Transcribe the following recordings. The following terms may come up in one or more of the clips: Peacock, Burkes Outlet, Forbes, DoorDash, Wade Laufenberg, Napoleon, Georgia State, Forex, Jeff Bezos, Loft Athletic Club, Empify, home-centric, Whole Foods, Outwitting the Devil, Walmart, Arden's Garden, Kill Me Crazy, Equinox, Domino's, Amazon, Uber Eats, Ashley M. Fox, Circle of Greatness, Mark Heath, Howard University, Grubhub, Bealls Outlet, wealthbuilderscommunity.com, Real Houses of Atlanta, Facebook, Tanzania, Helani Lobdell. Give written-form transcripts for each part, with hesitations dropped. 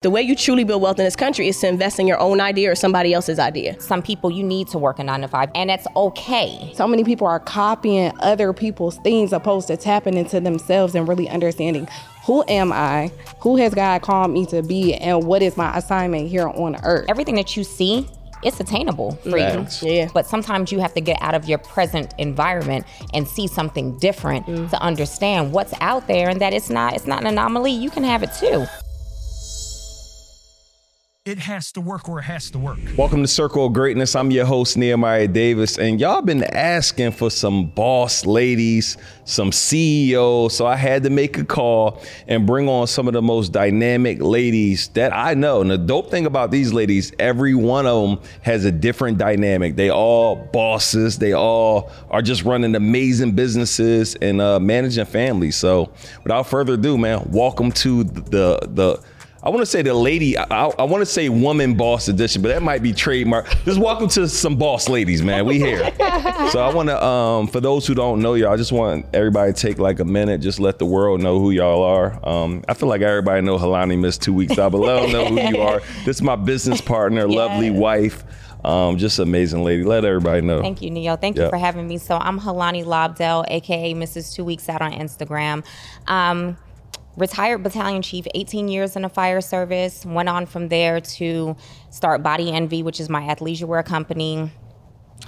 The way you truly build wealth in this country is to invest in your own idea or somebody else's idea. Some people, you need to work a 9-to-5, and that's okay. So many people are copying other people's things opposed to tapping into themselves and really understanding, who am I? Who has God called me to be? And what is my assignment here on earth? Everything that you see, it's attainable for you. Yeah. But sometimes you have to get out of your present environment and see something different to understand what's out there and that it's not an anomaly. You can have it too. It has to work or it has to work. Welcome to Circle of Greatness. I'm your host, Nehemiah Davis, and y'all been asking for some boss ladies, some CEOs, so I had to make a call and bring on some of the most dynamic ladies that I know. And the dope thing about these ladies, every one of them has a different dynamic. They all bosses. They all are just running amazing businesses and managing families. So without further ado, man, welcome to the I want to say the lady, I want to say woman boss edition, but that might be trademark. Just welcome to some boss ladies, man. We here. So I want to, for those who don't know y'all, I just want everybody to take like a minute, just let the world know who y'all are. I feel like everybody know Helani, Mrs. 2 Weeks Out, but let them know who you are. This is my business partner, lovely wife. Just amazing lady. Let everybody know. Thank you, Neo. Thank you for having me. So I'm Helani Lobdell, AKA Mrs. 2 Weeks Out on Instagram. Retired battalion chief, 18 years in the fire service, went on from there to start Body Envy, which is my athleisure wear company,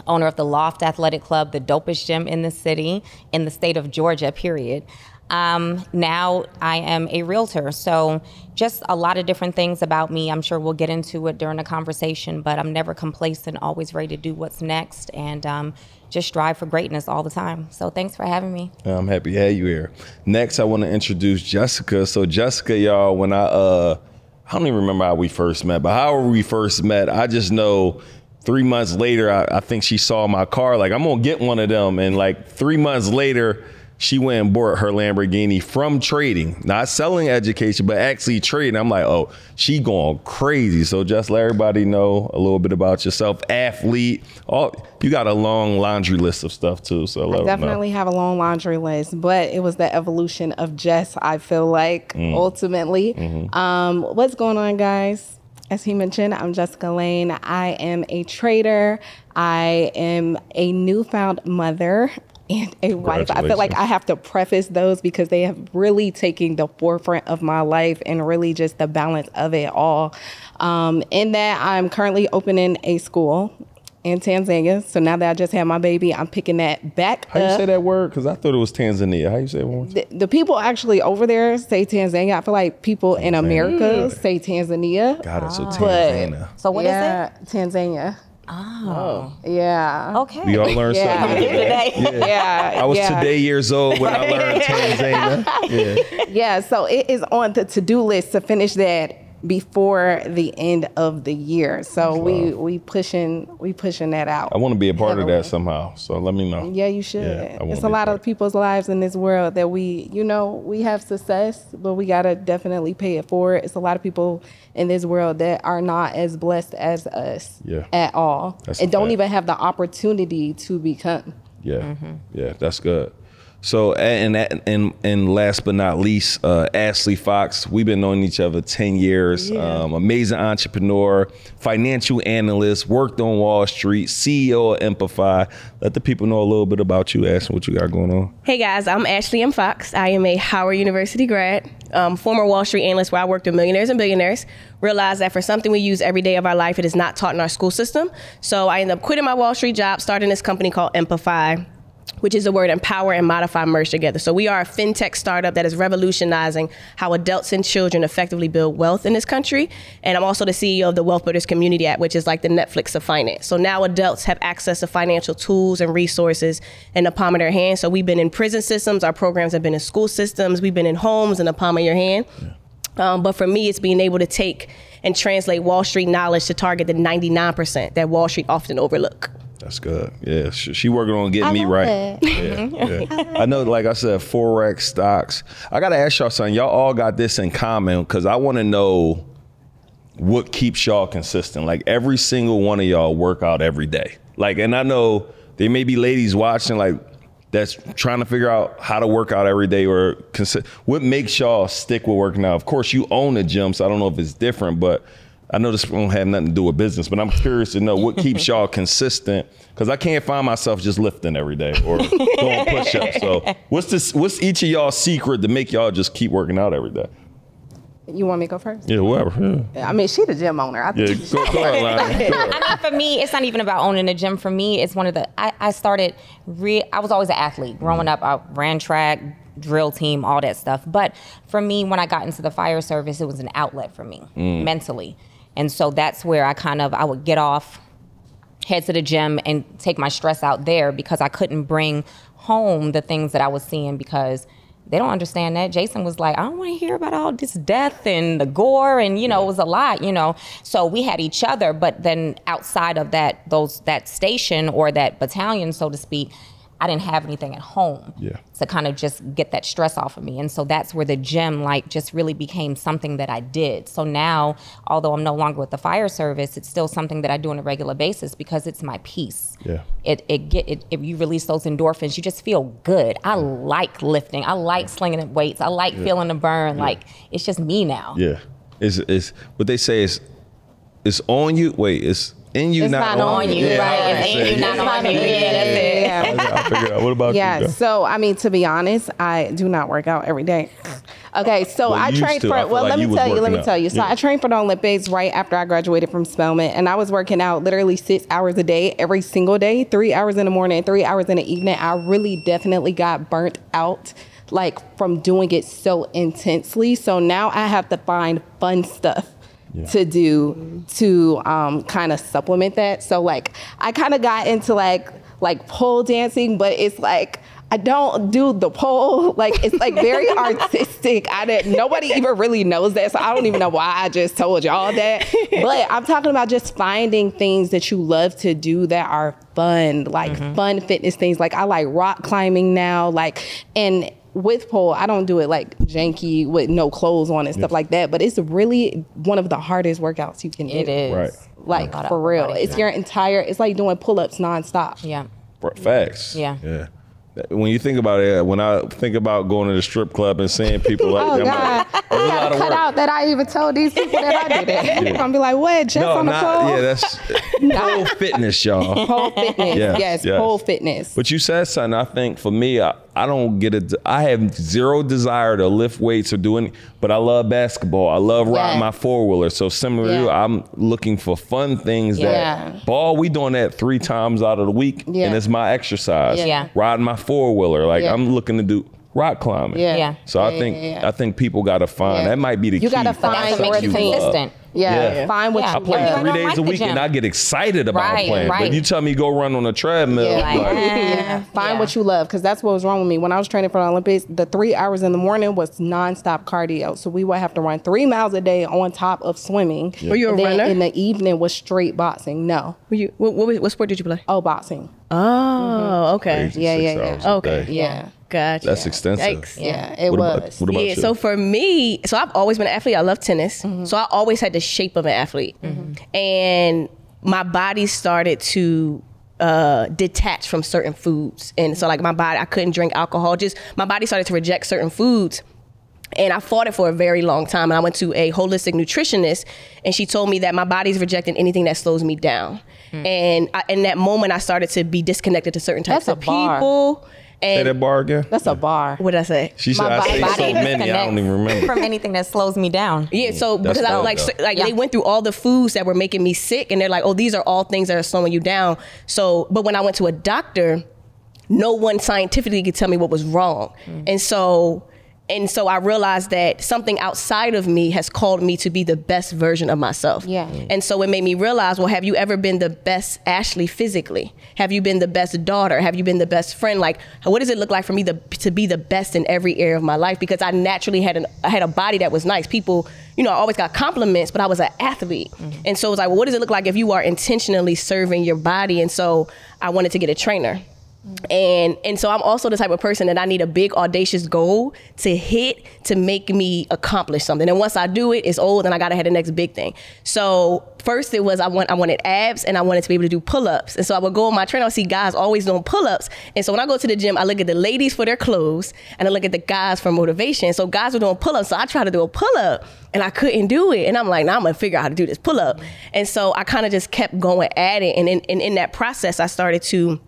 owner of the Loft Athletic Club, the dopest gym in the city, in the state of Georgia, period. Now I am a realtor, so just a lot of different things about me. I'm sure we'll get into it during the conversation, but I'm never complacent, always ready to do what's next, and just strive for greatness all the time. So thanks for having me. I'm happy to have you here. Next, I want to introduce Jessica. So Jessica, y'all, when I don't even remember how we first met, but however we first met, I just know 3 months later, I think she saw my car, like, I'm gonna get one of them, and like 3 months later, she went and bought her Lamborghini from trading, not selling education, but actually trading. I'm like, oh, she going crazy. So just let everybody know a little bit about yourself, athlete. Oh, you got a long laundry list of stuff too. So let I definitely have a long laundry list, but it was the evolution of Jess, I feel like, ultimately. What's going on, guys? As he mentioned, I'm Jessica Lane. I am a trader. I am a newfound mother and a wife. I feel like I have to preface those because they have really taken the forefront of my life and really just the balance of it all. In that I'm currently opening a school in Tanzania. So now that I just had my baby, I'm picking that back up. How you say that word? Because I thought it was Tanzania. How you say it one more time? The people actually over there say Tanzania. I feel like people in America say Tanzania. Got it. So Tanzania. So what is it? Tanzania. Oh. Yeah. Okay. We all learned something today. I was today years old when I learned Tanzania. So it is on the to-do list to finish that before the end of the year. So we pushing that out. I want to be a part of that somehow. So let me know. Yeah, you should. Yeah, it's a lot of people's lives in this world that we, you know, we have success, but we got to definitely pay it forward. It's a lot of people in this world that are not as blessed as us at all. That's and don't even have the opportunity to become. Yeah. Yeah, that's good. So, and last but not least, Ashley Fox. We've been knowing each other 10 years. Amazing entrepreneur, financial analyst, worked on Wall Street, CEO of Empify. Let the people know a little bit about you, Ashley, what you got going on. Hey guys, I'm Ashley M. Fox. I am a Howard University grad, former Wall Street analyst where I worked with millionaires and billionaires. Realized that for something we use every day of our life, it is not taught in our school system. So I ended up quitting my Wall Street job, starting this company called Empify, which is the word empower and modify merged together. So we are a fintech startup that is revolutionizing how adults and children effectively build wealth in this country. And I'm also the CEO of the Wealth Builders Community App, which is like the Netflix of finance. So now adults have access to financial tools and resources in the palm of their hand. So we've been in prison systems, our programs have been in school systems, we've been in homes in the palm of your hand. But for me, it's being able to take and translate Wall Street knowledge to target the 99% that Wall Street often overlook. That's good. Yeah, she working on getting me right. I know, like I said, Forex, stocks. I got to ask y'all something. Y'all all got this in common because I want to know what keeps y'all consistent. Like every single one of y'all work out every day. Like, and I know there may be ladies watching like, that's trying to figure out how to work out every day, or what makes y'all stick with working out? Of course, you own a gym, so I don't know if it's different, but I know this won't have nothing to do with business, but I'm curious to know what keeps y'all consistent, because I can't find myself just lifting every day or doing push-ups. So what's each of y'all's secret to make y'all just keep working out every day? You want me to go first? Yeah, whatever. Yeah. I mean, she the gym owner. Go ahead. I mean, for me, it's not even about owning a gym. For me, it's one of the, I was always an athlete. Growing up, I ran track, drill team, all that stuff. But for me, when I got into the fire service, it was an outlet for me mentally. And so that's where I would get off, head to the gym and take my stress out there, because I couldn't bring home the things that I was seeing, because they don't understand that. Jason was like, I don't want to hear about all this death and the gore, and it was a lot, So we had each other, but then outside of that station or that battalion, so to speak, I didn't have anything at home to kind of just get that stress off of me. And so that's where the gym just really became something that I did. So now, although I'm no longer with the fire service, it's still something that I do on a regular basis, because it's my peace. Yeah. If you release those endorphins, you just feel good. I like lifting. I like slinging at weights. I like feeling the burn. Yeah. It's just me now. Yeah. It's what they say is, it's on you. Wait, it's in you, it's not on you. Yeah, right? It's in you, not on you. Yeah, that's it. I figured out. What about you? Yeah, so I mean, to be honest, I do not work out every day. Okay, so I trained for, let me tell you. So I trained for the Olympics right after I graduated from Spelman, and I was working out literally 6 hours a day, every single day, 3 hours in the morning, 3 hours in the evening. I really definitely got burnt out from doing it so intensely. So now I have to find fun stuff to do to kind of supplement that. So I kind of got into pole dancing, but it's I don't do the pole. It's very artistic. Nobody even really knows that. So I don't even know why I just told y'all that. But I'm talking about just finding things that you love to do that are fun, fun fitness things. I like rock climbing now, and with pole, I don't do it janky with no clothes on and stuff like that. But it's really one of the hardest workouts you can do. It is. Right. For real. It's your entire, it's like doing pull-ups nonstop. Yeah. Facts. Yeah. Yeah. When you think about it, when I think about going to the strip club and seeing people God. I gotta cut out that I even told these people that I did it. I'm gonna be like, what? Just on the pole? Yeah, that's pole fitness, y'all. Pole fitness. Yes, pole fitness. But you said something. I think for me, I don't get it. I have zero desire to lift weights or do anything, but I love basketball. I love riding my four-wheeler. So similar to you, I'm looking for fun things that ball, we doing that 3 times out of the week, and it's my exercise. Yeah. Riding my four-wheeler. I'm looking to do rock climbing. Yeah. So I think people gotta find that might be the key. You gotta find what's consistent. Yeah. Find what you play 3 days a week and I get excited about playing. Right. But you tell me go run on a treadmill. Yeah. Find what you love, because that's what was wrong with me. When I was training for the Olympics, the 3 hours in the morning was nonstop cardio. So we would have to run 3 miles a day on top of swimming. Yeah. Were you a runner? In the evening was straight boxing. No. Were you? What sport did you play? Oh, boxing. Oh, okay. 86 hours a day. Okay. Yeah. Gotcha. That's extensive. Yikes. Yeah, it was. What about you? So for me, I've always been an athlete. I love tennis. Mm-hmm. So I always had the shape of an athlete. Mm-hmm. And my body started to detach from certain foods. And so my body, I couldn't drink alcohol. Just my body started to reject certain foods. And I fought it for a very long time. And I went to a holistic nutritionist, and she told me that my body's rejecting anything that slows me down. Mm. And in that moment, I started to be disconnected to certain types of people. Say that bar again? That's a bar. What did I say? She said, I say so many, I don't even remember. From anything that slows me down. Yeah, so because I they went through all the foods that were making me sick, and they're like, oh, these are all things that are slowing you down. So, but when I went to a doctor, no one scientifically could tell me what was wrong. Mm-hmm. And so I realized that something outside of me has called me to be the best version of myself. Yeah. Mm. And so it made me realize, well, have you ever been the best Ashley physically? Have you been the best daughter? Have you been the best friend? What does it look like for me to be the best in every area of my life? Because I naturally had a body that was nice. People, I always got compliments, but I was an athlete. Mm. And so it was well, what does it look like if you are intentionally serving your body? And so I wanted to get a trainer. And so I'm also the type of person that I need a big audacious goal to hit to make me accomplish something. And once I do it, it's old and I gotta have the next big thing. So first it was I wanted abs and I wanted to be able to do pull-ups. And so I would go on my trainer, I see guys always doing pull-ups. And so when I go to the gym, I look at the ladies for their clothes and I look at the guys for motivation. So guys were doing pull-ups. So I tried to do a pull-up and I couldn't do it. And I'm like, nah, I'm gonna figure out how to do this pull-up. And so I kind of just kept going at it. And in that process, I started to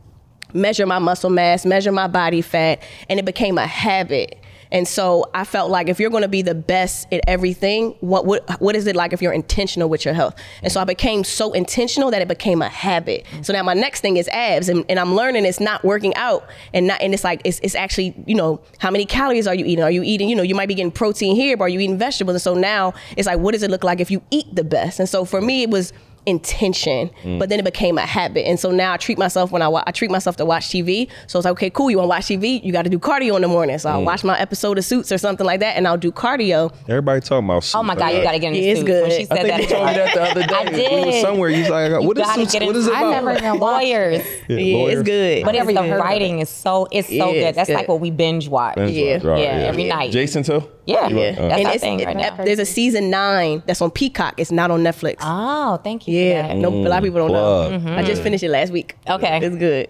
measure my muscle mass, measure my body fat, and it became a habit. And so I felt like if you're going to be the best at everything, what is it like if you're intentional with your health? And so I became so intentional that it became a habit. So now my next thing is abs, and I'm learning it's not working out and it's like it's actually, you know, how many calories are you eating? Are you eating, you know, you might be getting protein here, but are you eating vegetables? And so now it's like, what does it look like if you eat the best? And so for me, it was intention, but then it became a habit. And so now I treat myself to watch TV. So it's like, okay, cool, you want to watch TV? You got to do cardio in the morning. So I'll watch my episode of Suits or something like that, and I'll do cardio. Everybody talking about Suits. Oh my God, you got to get into Suits. It's good. When she said that, you told me that the other day. I did. We were somewhere, you was like, what is Suits? What is it about? I remember your lawyers. Lawyers. It's good. But the writing is so good. That's good. Like what we binge watch. Every night. Jason too? Yeah. That's our thing right now. There's a season 9 that's on Peacock. It's not on Netflix. Oh, thank you. Yeah, a lot of people don't know. Mm-hmm. I just finished it last week. Okay. It's good.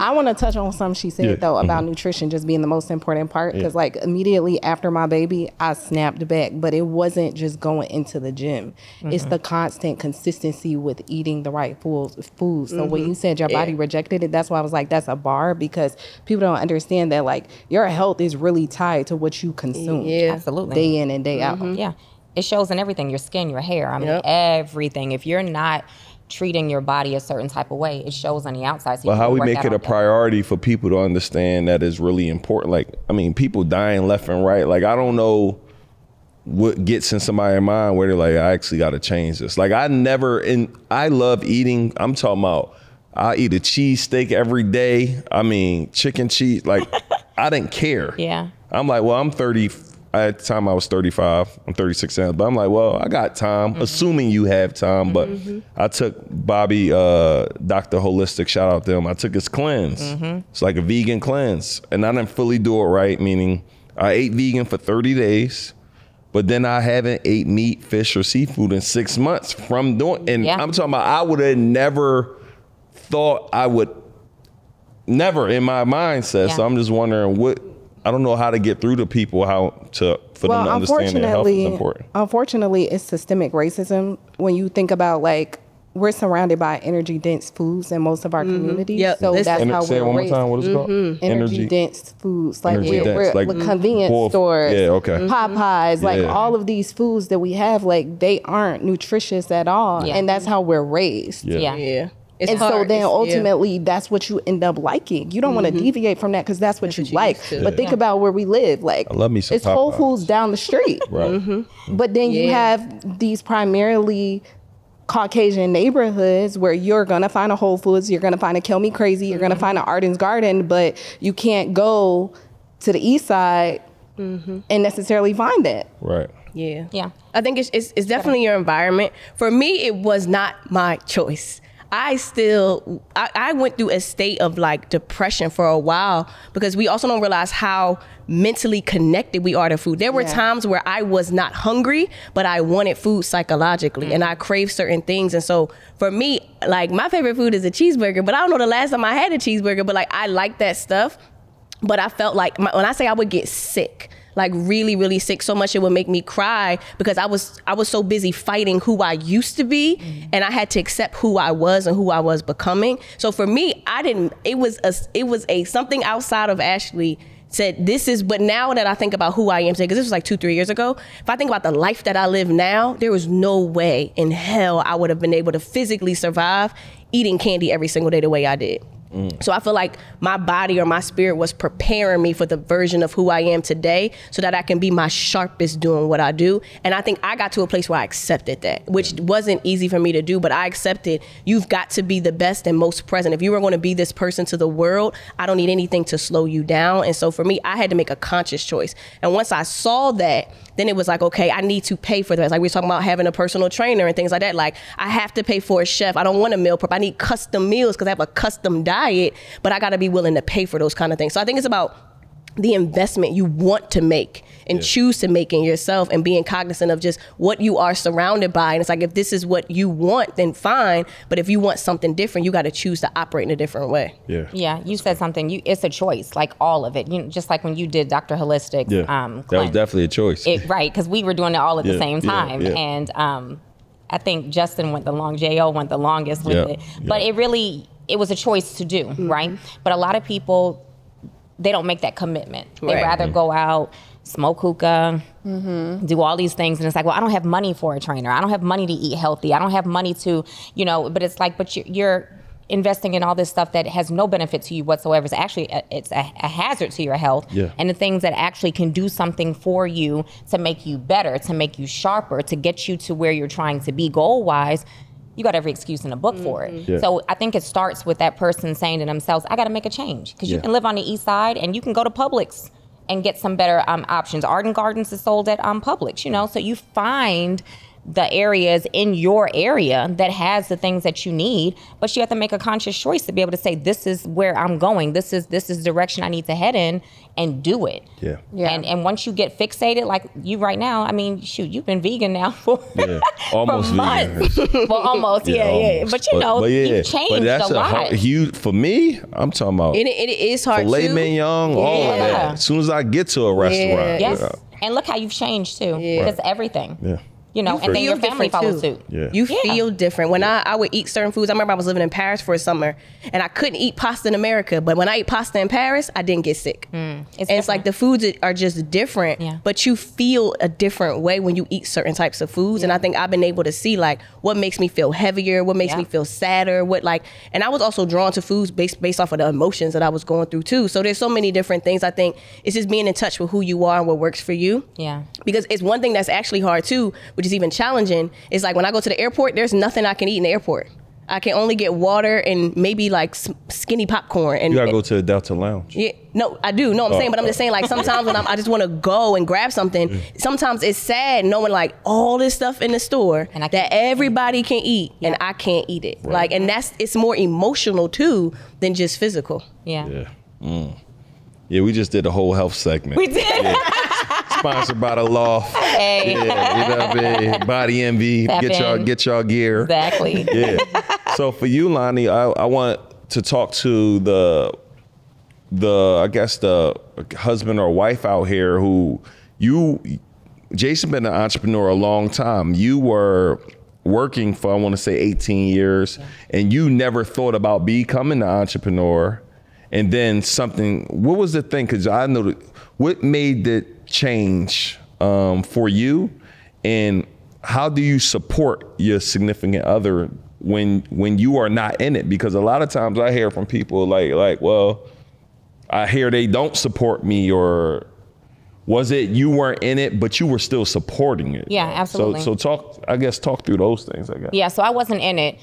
I want to touch on something she said, though, about nutrition just being the most important part. Because, like, immediately after my baby, I snapped back. But it wasn't just going into the gym. Mm-hmm. It's the constant consistency with eating the right foods. So when you said your body rejected it, that's why I was like, that's a bar. Because people don't understand that, like, your health is really tied to what you consume. Yeah. Absolutely. Day in and day out. Yeah. It shows in everything, your skin, your hair, I mean, everything. If you're not treating your body a certain type of way, it shows on the outside. So but how we make it a priority for people to understand that is really important. Like, I mean, people dying left and right. Like, I don't know what gets in somebody's mind where they're like, I actually got to change this. Like, I love eating. I'm talking about, I eat a cheesesteak every day. I mean, chicken cheese, like, I didn't care. Yeah. I'm like, well, I'm 34. At the time I was 35, I'm 36 now, but I'm like, well, I got time, assuming you have time, but I took Bobby, Dr. Holistic, shout out to him, I took his cleanse. It's like a vegan cleanse, and I didn't fully do it right, meaning I ate vegan for 30 days, but then I haven't ate meat, fish, or seafood in 6 months from doing, and I'm talking about I would have never thought I would, never in my mindset, so I'm just wondering I don't know how to get through to people for them to understand that health is important. Unfortunately, it's systemic racism. When you think about, like, we're surrounded by energy dense foods in most of our communities. Yep. So that's how we're one raised. More time, what is it called? Energy dense foods, like we're convenience stores, Popeyes, like all of these foods that we have, like, they aren't nutritious at all, and that's how we're raised. It's and hard. So then ultimately, that's what you end up liking. You don't want to deviate from that because that's what you like. But think about where we live. Like, I love me some it's Popeyes. Whole Foods down the street. But then you have these primarily Caucasian neighborhoods where you're going to find a Whole Foods, you're going to find a Kill Me Crazy, you're going to find an Arden's Garden, but you can't go to the east side and necessarily find that. Right. Yeah. Yeah. I think it's definitely your environment. For me, it was not my choice. I went through a state of, like, depression for a while because we also don't realize how mentally connected we are to food. There were times where I was not hungry, but I wanted food psychologically and I craved certain things. And so for me, like, my favorite food is a cheeseburger, but I don't know the last time I had a cheeseburger, but, like, I like that stuff. But I felt like when I say I would get sick, like really, really sick, so much it would make me cry because I was so busy fighting who I used to be and I had to accept who I was and who I was becoming. So for me, it was something outside of Ashley said, but now that I think about who I am today, because this was like 2-3 years ago, if I think about the life that I live now, there was no way in hell I would have been able to physically survive eating candy every single day the way I did. So I feel like my body or my spirit was preparing me for the version of who I am today so that I can be my sharpest doing what I do. And I think I got to a place where I accepted that, which wasn't easy for me to do, but I accepted you've got to be the best and most present. If you were going to be this person to the world, I don't need anything to slow you down. And so for me, I had to make a conscious choice. And once I saw that, then it was like, okay, I need to pay for this. Like, we were talking about having a personal trainer and things like that. Like, I have to pay for a chef. I don't want a meal prep. I need custom meals because I have a custom diet. diet, but I got to be willing to pay for those kind of things. So I think it's about the investment you want to make and choose to make in yourself, and being cognizant of just what you are surrounded by. And it's like, if this is what you want, then fine. But if you want something different, you got to choose to operate in a different way. Yeah. Yeah. You said something, it's a choice, like all of it. You know, just like when you did Dr. Holistic. Yeah. That was definitely a choice. Right. Cause we were doing it all at the same time. Yeah, yeah. And, I think Justin went the long, J.O. went the longest with it, but it was a choice to do. Mm-hmm. Right. But a lot of people, they don't make that commitment. Right. They'd rather go out, smoke hookah, do all these things. And it's like, well, I don't have money for a trainer. I don't have money to eat healthy. I don't have money to, you know, but it's like, but you're investing in all this stuff that has no benefit to you whatsoever. It's actually, it's a hazard to your health. Yeah. And the things that actually can do something for you to make you better, to make you sharper, to get you to where you're trying to be goal-wise, you got every excuse in the book for it. Yeah. So I think it starts with that person saying to themselves, I got to make a change. Because you can live on the east side and you can go to Publix and get some better options. Arden's Garden is sold at Publix, you know. So you find the areas in your area that has the things that you need, but you have to make a conscious choice to be able to say, this is where I'm going. This is direction I need to head in, and do it. Yeah. Yeah. And once you get fixated, like you right now, I mean, shoot, you've been vegan now for almost months. Well, almost, almost. But you know, you changed a lot. Huge, for me, I'm talking about. It is hard filet mignon, all of that. As soon as I get to a restaurant. Yes. Yeah. And look how you've changed too. Yeah. Because everything. Yeah. You know, and then your family follows suit. Yeah. You feel different. When I would eat certain foods, I remember I was living in Paris for a summer and I couldn't eat pasta in America. But when I ate pasta in Paris, I didn't get sick. It's like the foods are just different, but you feel a different way when you eat certain types of foods. And I think I've been able to see like what makes me feel heavier, what makes me feel sadder, and I was also drawn to foods based off of the emotions that I was going through too. So there's so many different things. I think it's just being in touch with who you are and what works for you. Yeah. Because it's one thing that's actually hard too, which is even challenging, is like when I go to the airport, there's nothing I can eat in the airport. I can only get water and maybe like skinny popcorn. And you gotta go to the Delta Lounge. Yeah, no, I do. No, I'm saying, but I'm just saying like sometimes when I just want to go and grab something. Sometimes it's sad knowing like all this stuff in the store and that everybody can eat and I can't eat it. Right. Like, and it's more emotional too than just physical. Yeah. Yeah. Mm. Yeah, we just did a whole health segment. We did. Yeah. Sponsored by the Loft. Hey. Yeah, you know, Body Envy. Get y'all gear. Exactly. Yeah. So for you, Lonnie, I want to talk to the husband or wife out here who Jason been an entrepreneur a long time. You were working for, I want to say 18 years, and you never thought about becoming an entrepreneur. And then what was the thing? Because I know what made the change for you, and how do you support your significant other when you are not in it? Because a lot of times I hear from people like, well, I hear they don't support me, or was it you weren't in it but you were still supporting it? Yeah, absolutely. So talk through those things, I guess. Yeah, so I wasn't in it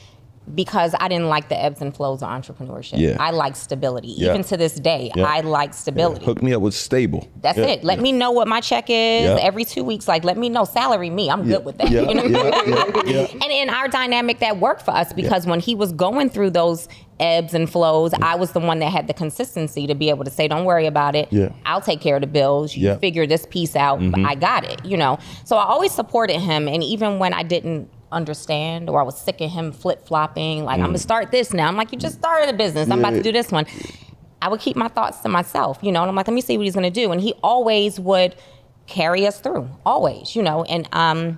because I didn't like the ebbs and flows of entrepreneurship. Yeah. I like stability. Yeah. Even to this day, I like stability. Yeah. Hook me up with stable. That's it. Let me know what my check is every 2 weeks. Like, let me know. Salary me. I'm good with that. Yeah. You know? And in our dynamic, that worked for us because when he was going through those ebbs and flows, I was the one that had the consistency to be able to say, don't worry about it. Yeah. I'll take care of the bills. You figure this piece out. Mm-hmm. I got it, you know? So I always supported him. And even when I didn't understand, or I was sick of him flip-flopping, like, I'm gonna start this now. I'm like, you just started a business. I'm about to do this one. I would keep my thoughts to myself, you know, and I'm like, let me see what he's gonna do. And he always would carry us through, always, you know, and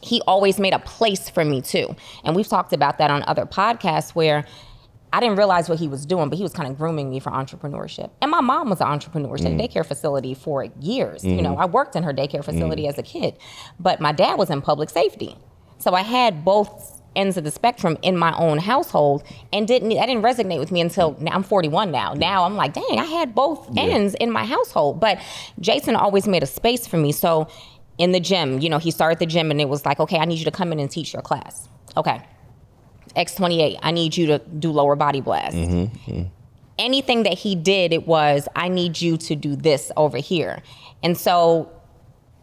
he always made a place for me too. And we've talked about that on other podcasts where I didn't realize what he was doing, but he was kind of grooming me for entrepreneurship. And my mom was an entrepreneur. She had a daycare facility for years. You know, I worked in her daycare facility as a kid, but my dad was in public safety. So I had both ends of the spectrum in my own household, and didn't resonate with me until now. I'm 41 now. Now I'm like, dang, I had both ends in my household. But Jason always made a space for me. So in the gym, you know, he started the gym and it was like, okay, I need you to come in and teach your class. Okay, X28, I need you to do lower body blast. Mm-hmm. Mm-hmm. Anything that he did, it was, I need you to do this over here. And so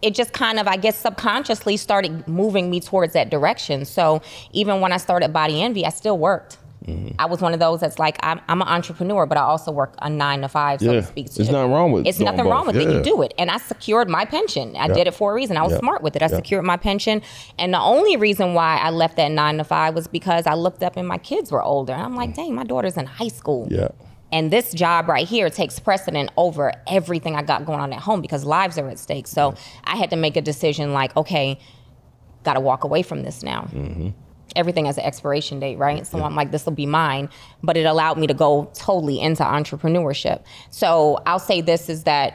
it just kind of, I guess, subconsciously started moving me towards that direction. So even when I started Body Envy, I still worked. Mm-hmm. I was one of those that's like, I'm an entrepreneur, but I also work a 9-to-5, so to speak. It's not wrong with it. It's nothing wrong with it. You do it. And I secured my pension. I did it for a reason. I was smart with it. I secured my pension. And the only reason why I left that 9-to-5 was because I looked up and my kids were older. And I'm like, dang, my daughter's in high school. Yeah. And this job right here takes precedent over everything I got going on at home because lives are at stake. So I had to make a decision like, okay, got to walk away from this now. Mm-hmm. Everything has an expiration date, right? So I'm like, this will be mine. But it allowed me to go totally into entrepreneurship. So I'll say this is that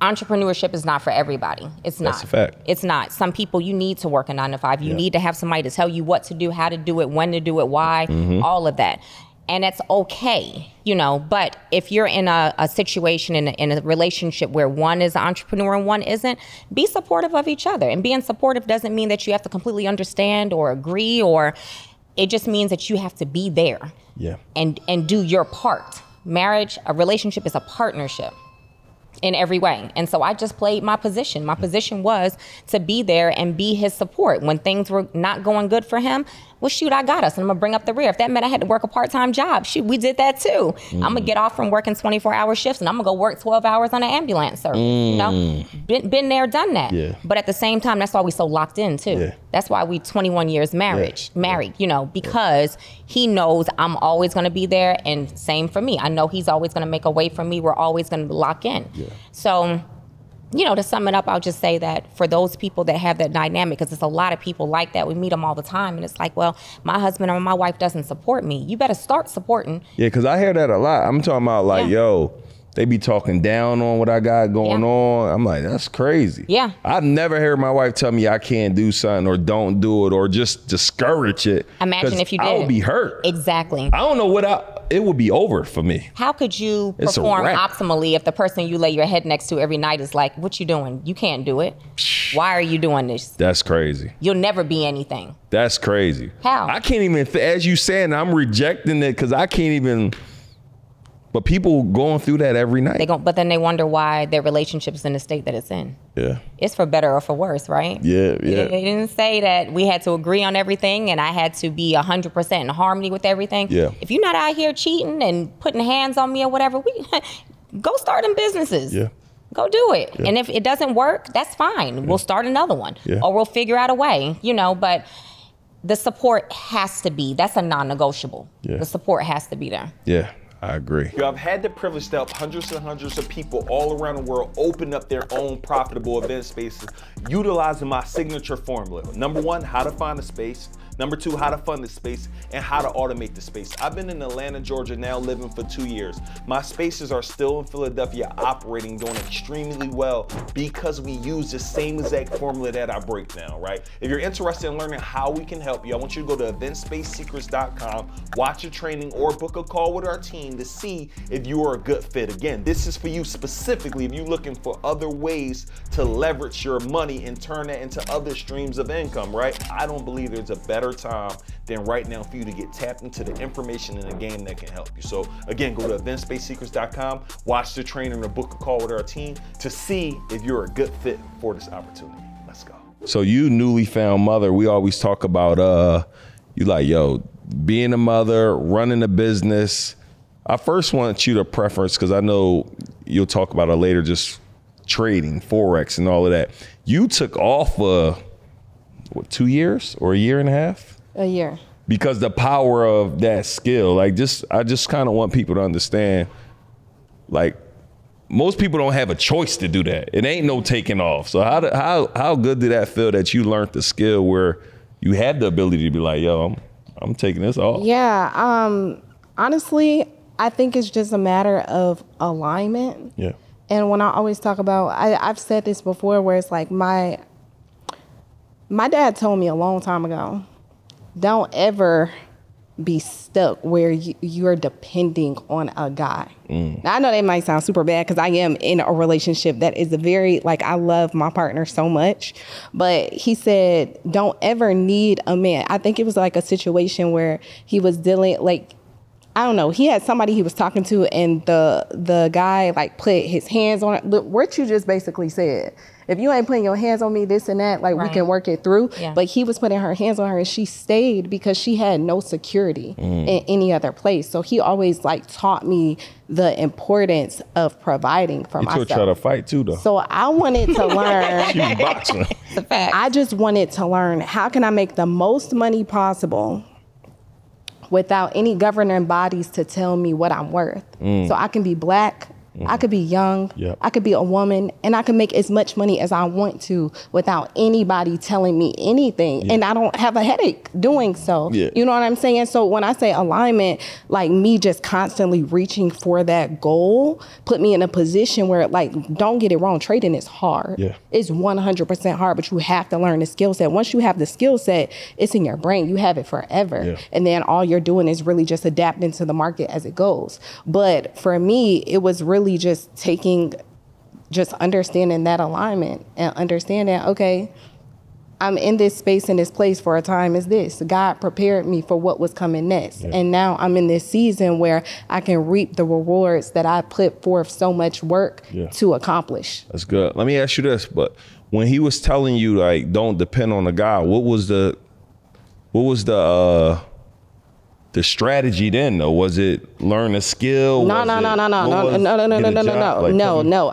entrepreneurship is not for everybody. It's not. That's a fact. It's not. Some people, you need to work a 9-to-5. You need to have somebody to tell you what to do, how to do it, when to do it, why, all of that. And that's okay, you know, but if you're in a situation, in a relationship where one is an entrepreneur and one isn't, be supportive of each other. And being supportive doesn't mean that you have to completely understand or agree, or it just means that you have to be there and do your part. Marriage, a relationship is a partnership in every way. And so I just played my position. My position was to be there and be his support. When things were not going good for him, well, shoot, I got us, and I'm gonna bring up the rear. If that meant I had to work a part-time job, shoot, we did that too. Mm. I'm gonna get off from working 24-hour shifts, and I'm gonna go work 12 hours on an ambulance service. You know, been there, done that. Yeah. But at the same time, that's why we so locked in too. Yeah. That's why we 21 years married, you know, because he knows I'm always gonna be there, and same for me. I know he's always gonna make a way for me. We're always gonna lock in. Yeah. So, you know, to sum it up, I'll just say that for those people that have that dynamic, because there's a lot of people like that, we meet them all the time, and it's like, well, my husband or my wife doesn't support me. You better start supporting. Yeah, because I hear that a lot. I'm talking about like, yo, they be talking down on what I got going on. I'm like, that's crazy. Yeah. I've never heard my wife tell me I can't do something or don't do it or just discourage it. Imagine if you did. I would be hurt. Exactly. I don't know what it would be over for me. How could you perform optimally if the person you lay your head next to every night is like, what you doing? You can't do it. Why are you doing this? That's crazy. You'll never be anything. That's crazy. How? I can't even, as you saying, I'm rejecting it because I can't even... But people going through that every night. But then they wonder why their relationship's in the state that it's in. Yeah. It's for better or for worse, right? Yeah, yeah. They didn't say that we had to agree on everything and I had to be 100% in harmony with everything. Yeah. If you're not out here cheating and putting hands on me or whatever, go start them businesses. Yeah. Go do it. Yeah. And if it doesn't work, that's fine. Yeah. We'll start another one. Yeah. Or we'll figure out a way, you know, but... The support has to be, that's a non-negotiable. Yeah. The support has to be there. Yeah. I agree. Yo, I've had the privilege to help hundreds and hundreds of people all around the world open up their own profitable event spaces utilizing my signature formula. Number one, how to find a space. Number two, how to fund the space and how to automate the space. I've been in Atlanta, Georgia now living for 2 years. My spaces are still in Philadelphia operating, doing extremely well because we use the same exact formula that I break down, right? If you're interested in learning how we can help you, I want you to go to eventspacesecrets.com, watch a training or book a call with our team to see if you are a good fit. Again, this is for you specifically if you're looking for other ways to leverage your money and turn that into other streams of income, right? I don't believe there's a better time than right now for you to get tapped into the information in the game that can help you. So again, go to eventspacesecrets.com, watch the training or book a call with our team to see if you're a good fit for this opportunity. Let's go. So you newly found mother, we always talk about, you like, yo, being a mother, running a business. I first want you to preference, because I know you'll talk about it later, just trading, Forex and all of that. You took off what, 2 years or a year and a half? A year. Because the power of that skill, like I just kind of want people to understand, like most people don't have a choice to do that. It ain't no taking off. So how good did that feel that you learned the skill where you had the ability to be like, yo, I'm taking this off? Yeah, honestly, I think it's just a matter of alignment. Yeah. And when I always talk about, I've said this before where it's like my dad told me a long time ago, don't ever be stuck where you're depending on a guy. Mm. Now, I know that might sound super bad because I am in a relationship that is I love my partner so much. But he said, don't ever need a man. I think it was like a situation where he was dealing, like I don't know. He had somebody he was talking to, and the guy like put his hands on it. Look, what you just basically said. If you ain't putting your hands on me, this and that, like right. we can work it through. Yeah. But he was putting her hands on her, and she stayed because she had no security in any other place. So he always like taught me the importance of providing for myself. You told her to fight too, though. So I wanted to learn. She's boxing. The fact. I just wanted to learn, how can I make the most money possible without any governing bodies to tell me what I'm worth? So I can be Black, I could be young, I could be a woman, and I could make as much money as I want to without anybody telling me anything. And I don't have a headache doing so. You know what I'm saying? So when I say alignment, like me just constantly reaching for that goal put me in a position where, like, don't get it wrong, trading is hard. It's 100% hard, but you have to learn the skill set. Once you have the skill set, it's in your brain. You have it forever. And then all you're doing is really just adapting to the market as it goes. But for me, it was really just taking, just understanding that alignment and understanding, okay, I'm in this space, in this place for a time as this. God prepared me for what was coming next. And now I'm in this season where I can reap the rewards that I put forth so much work to accomplish. That's good. Let me ask you this, but when he was telling you, like, don't depend on a guy, what was the strategy then, though? Was it learn a skill? No.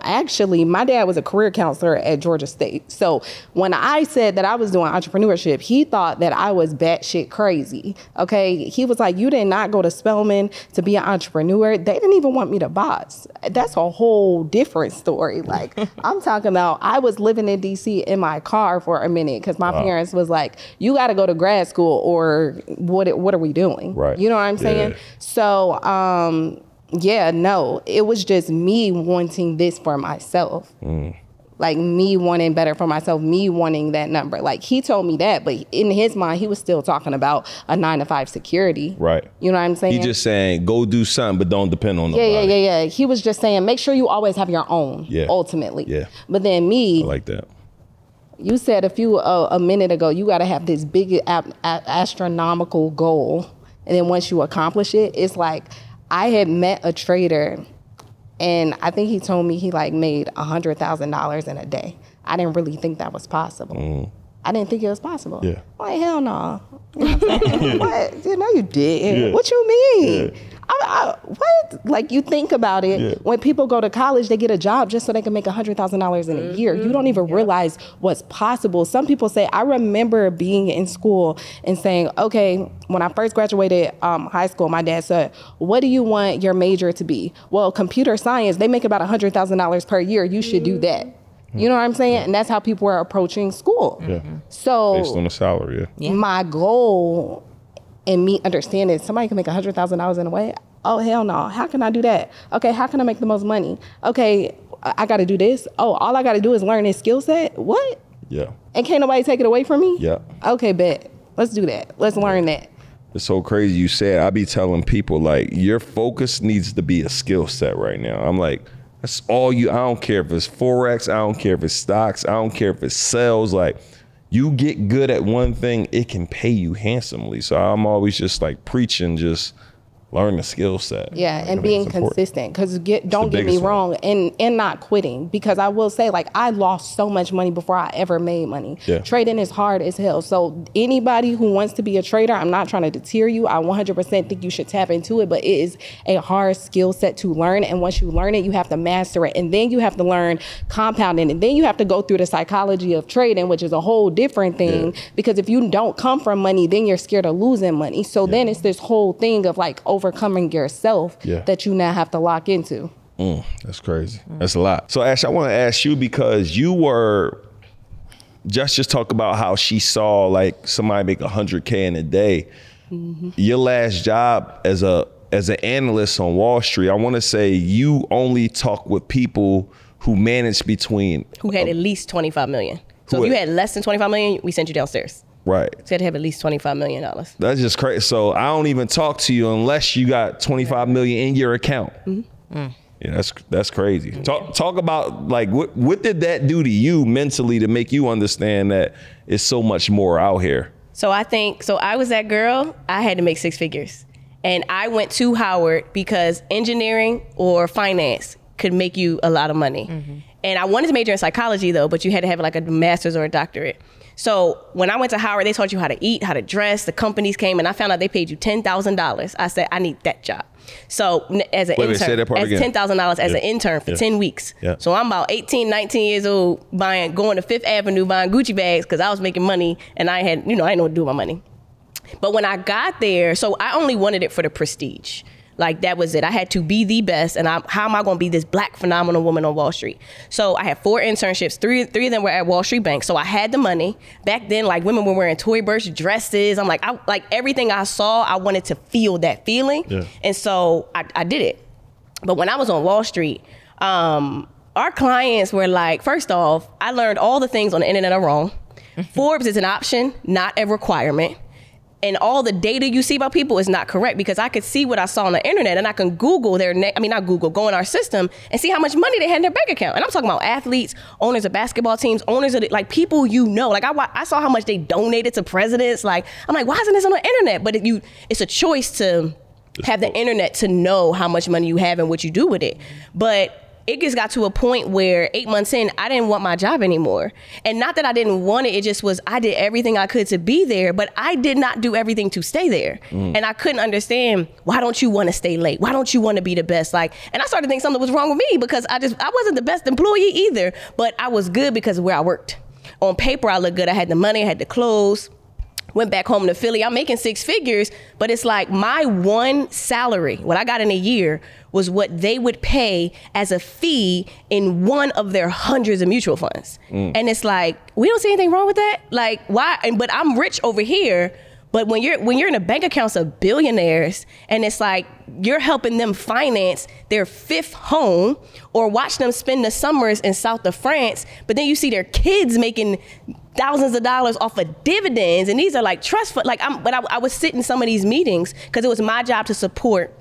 Actually, my dad was a career counselor at Georgia State. So when I said that I was doing entrepreneurship, he thought that I was batshit crazy. Okay. He was like, you did not go to Spelman to be an entrepreneur. They didn't even want me to box. That's a whole different story. Like, I'm talking about, I was living in DC in my car for a minute because my parents was like, you got to go to grad school or what are we doing? Right. You know what I'm saying? Yeah. So, it was just me wanting this for myself. Like, me wanting better for myself, me wanting that number. Like, he told me that, but in his mind, he was still talking about a 9-to-5 security. Right. You know what I'm saying? He just saying, go do something, but don't depend on nobody. Yeah. He was just saying, make sure you always have your own, ultimately. Yeah. But then me. I like that. You said a minute ago, you got to have this big astronomical goal. And then once you accomplish it, it's like, I had met a trader, and I think he told me he like made $100,000 in a day. I didn't really think that was possible. I didn't think it was possible. Yeah. Like, hell no. You know what I'm saying? What? You know you did. Yeah. What you mean? Yeah. What? Like, you think about it. Yeah. When people go to college, they get a job just so they can make $100,000 in a year. You don't even realize what's possible. Some people say, I remember being in school and saying, okay, when I first graduated high school, my dad said, what do you want your major to be? Well, computer science, they make about $100,000 per year. You should do that. You know what I'm saying? And that's how people are approaching school. Yeah. So based on the salary, my goal, and me understanding somebody can make $100,000 in a way. Oh, hell no. How can I do that? Okay, how can I make the most money? Okay, I got to do this. Oh, all I got to do is learn this skill set? What? Yeah. And can't nobody take it away from me? Yeah. Okay, bet. Let's do that. Let's learn that. It's so crazy you said. I be telling people, like, your focus needs to be a skill set right now. I'm like, that's all you. I don't care if it's Forex. I don't care if it's stocks. I don't care if it's sales. Like, you get good at one thing, it can pay you handsomely. So I'm always just like preaching, just learn the skill set. Yeah, like, and being consistent, because don't get me wrong, and not quitting, because I will say, like, I lost so much money before I ever made money. Yeah. Trading is hard as hell. So anybody who wants to be a trader, I'm not trying to deter you. I 100% think you should tap into it, but it is a hard skill set to learn. And once you learn it, you have to master it. And then you have to learn compounding. And then you have to go through the psychology of trading, which is a whole different thing, because if you don't come from money, then you're scared of losing money. So then it's this whole thing of like, overcoming yourself that you now have to lock into. That's crazy. That's a lot. So Ash, I want to ask you, because you were just talk about how she saw like somebody make 100K in a day. Your last job as an analyst on Wall Street, I want to say you only talk with people who managed between who had at least 25 million. So if you had less than 25 million, we sent you downstairs. Right. So they'd have at least $25 million. That's just crazy. So I don't even talk to you unless you got $25 million in your account. Yeah, that's crazy. Talk about, like, what did that do to you mentally to make you understand that it's so much more out here? So I was that girl, I had to make six figures. And I went to Howard because engineering or finance could make you a lot of money. Mm-hmm. And I wanted to major in psychology though, but you had to have like a master's or a doctorate. So when I went to Howard, they taught you how to eat, how to dress. The companies came and I found out they paid you $10,000. I said, I need that job. So as an intern, $10,000 as an intern for 10 weeks. Yeah. So I'm about 18, 19 years old, going to Fifth Avenue, buying Gucci bags because I was making money and I had, I didn't know what to do with my money. But when I got there, so I only wanted it for the prestige. Like that was it. I had to be the best. And how am I going to be this black phenomenal woman on Wall Street? So I had 4 internships. Three of them were at Wall Street Bank. So I had the money. Back then, like women were wearing Tory Burch dresses. I'm like, I everything I saw, I wanted to feel that feeling. Yeah. And so I did it. But when I was on Wall Street, our clients were like, first off, I learned all the things on the internet are wrong. Forbes is an option, not a requirement. And all the data you see about people is not correct because I could see what I saw on the internet and I can Google go in our system and see how much money they had in their bank account. And I'm talking about athletes, owners of basketball teams, owners of people Like I saw how much they donated to presidents. Like I'm like, why isn't this on the internet? But it's a choice to have the internet to know how much money you have and what you do with it. But it just got to a point where 8 months in, I didn't want my job anymore. And not that I didn't want it, it just was, I did everything I could to be there, but I did not do everything to stay there. Mm. And I couldn't understand, why don't you want to stay late? Why don't you want to be the best? And I started to think something was wrong with me because I wasn't the best employee either, but I was good because of where I worked. On paper, I looked good. I had the money, I had the clothes. Went back home to Philly. I'm making 6 figures, but it's like my one salary, what I got in a year, was what they would pay as a fee in one of their hundreds of mutual funds. Mm. And it's like, we don't see anything wrong with that. Like, why? But I'm rich over here. But when you're in the bank accounts of billionaires and it's like you're helping them finance their 5th home or watch them spend the summers in south of France, but then you see their kids making thousands of dollars off of dividends, and these are like trust fund. I would sit in some of these meetings because it was my job to support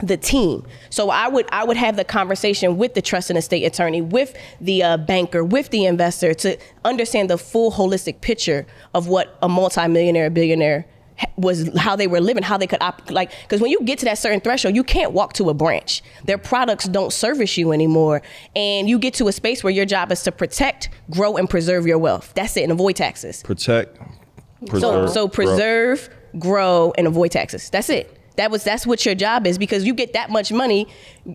the team. So I would have the conversation with the trust and estate attorney, with the banker, with the investor to understand the full holistic picture of what a multimillionaire, billionaire was, how they were living, how they could opt, because when you get to that certain threshold, you can't walk to a branch. Their products don't service you anymore. And you get to a space where your job is to protect, grow, and preserve your wealth. That's it, and avoid taxes. Protect, preserve, so preserve, grow, and avoid taxes. That's it. That's what your job is, because you get that much money,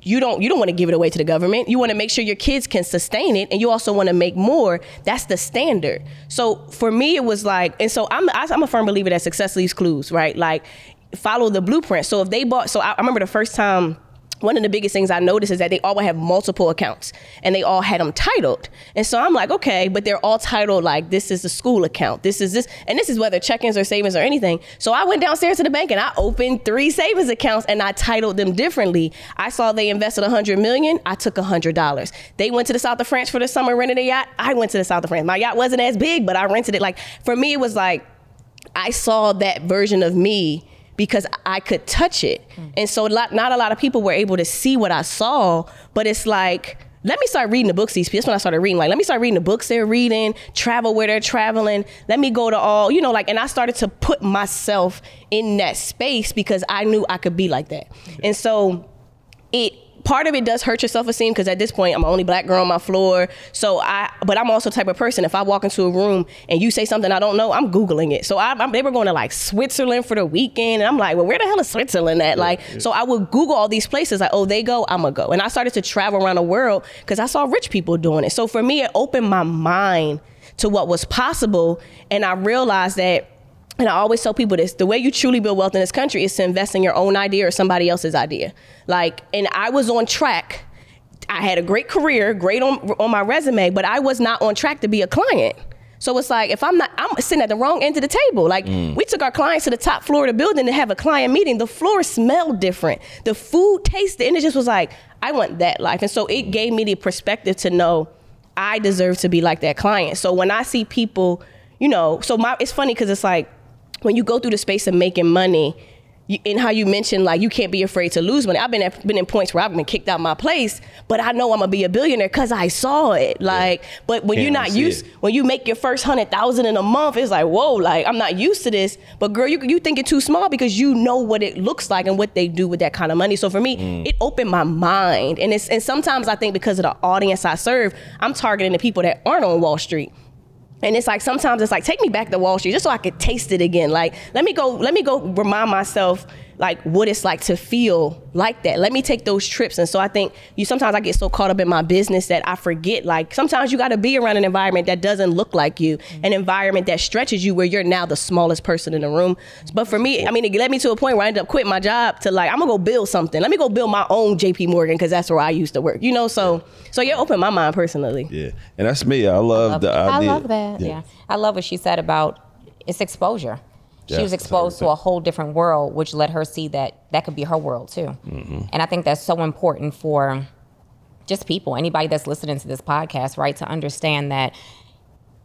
you don't want to give it away to the government. You want to make sure your kids can sustain it, and you also want to make more. That's the standard. So for me, it was like, and so I'm a firm believer that success leaves clues, right? Like, follow the blueprint. So if they bought, so I remember the first time, one of the biggest things I noticed is that they all would have multiple accounts, and they all had them titled. And so I'm like, okay, but they're all titled like, this is the school account, this is this, and this is whether check-ins or savings or anything. So I went downstairs to the bank and I opened 3 savings accounts and I titled them differently. I saw they invested $100 million. I took $100. They went to the South of France for the summer, rented a yacht. I went to the South of France. My yacht wasn't as big, but I rented it. Like, for me, it was like, I saw that version of me because I could touch it. And so not a lot of people were able to see what I saw, but it's like, let me start reading the books these people. That's when I started reading. Like, let me start reading the books they're reading, travel where they're traveling. Let me go to all, and I started to put myself in that space because I knew I could be like that. Yeah. And so part of it does hurt your self-esteem, because at this point, I'm the only black girl on my floor. So but I'm also the type of person, if I walk into a room and you say something I don't know, I'm Googling it. So they were going to Switzerland for the weekend. And I'm like, well, where the hell is Switzerland at? So I would Google all these places. Like, oh, they go, I'm going to go. And I started to travel around the world because I saw rich people doing it. So for me, it opened my mind to what was possible. And I realized that, and I always tell people this, the way you truly build wealth in this country is to invest in your own idea or somebody else's idea. And I was on track. I had a great career, great on my resume, but I was not on track to be a client. So it's like, if I'm sitting at the wrong end of the table. We took our clients to the top floor of the building to have a client meeting. The floor smelled different. The food tasted, and it just was like, I want that life. And so it gave me the perspective to know I deserve to be like that client. So when I see people, it's funny because it's like, when you go through the space of making money, in how you mentioned, like, you can't be afraid to lose money. I've been in points where I've been kicked out of my place, but I know I'm gonna be a billionaire because I saw it. Like, yeah. But when when you make your first 100,000 in a month, it's like, whoa, like, I'm not used to this. But girl, you think it's too small because you know what it looks like and what they do with that kind of money. So for me, it opened my mind. And sometimes I think because of the audience I serve, I'm targeting the people that aren't on Wall Street. And it's like, sometimes it's like, take me back to Wall Street just so I could taste it again. Like, let me go remind myself, like, what it's like to feel like that. Let me take those trips. And so I think sometimes I get so caught up in my business that I forget, like, sometimes you got to be around an environment that doesn't look like you, an environment that stretches you where you're now the smallest person in the room. But for me, I mean, it led me to a point where I ended up quitting my job to, like, I'm gonna go build something. Let me go build my own JP Morgan because that's where I used to work, you know? So you opened my mind personally. Yeah, and that's me. I love the idea. I love that, yeah. I love what she said about it's exposure. She was exposed to a whole different world, which let her see that could be her world too. Mm-hmm. And I think that's so important for just people, anybody that's listening to this podcast, right? To understand that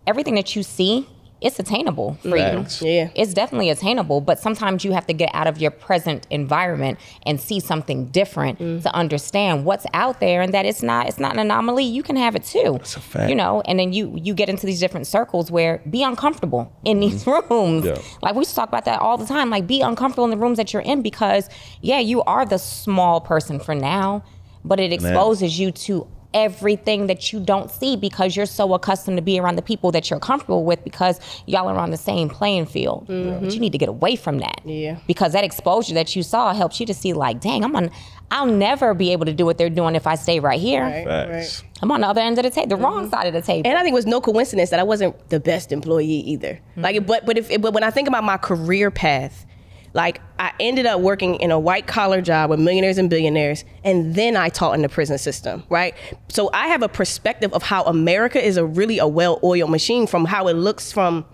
everything that you see, it's attainable for you. Yeah. It's definitely attainable, but sometimes you have to get out of your present environment and see something different to understand what's out there and that it's not an anomaly. You can have it too. That's a fact. You know, and then you get into these different circles where be uncomfortable in these rooms. Yeah. Like, we used to talk about that all the time. Like, be uncomfortable in the rooms that you're in because, yeah, you are the small person for now, but it exposes you to everything that you don't see because you're so accustomed to be around the people that you're comfortable with because y'all are on the same playing field. Mm-hmm. But you need to get away from that. Yeah. Because that exposure that you saw helps you to see, like, dang, I'll never be able to do what they're doing if I stay right here. Right. I'm on the other end of the table, the wrong side of the table. And I think it was no coincidence that I wasn't the best employee either. Mm-hmm. Like, but when I think about my career path, like, I ended up working in a white collar job with millionaires and billionaires, and then I taught in the prison system, right? So I have a perspective of how America is really a well-oiled machine, from how it looks from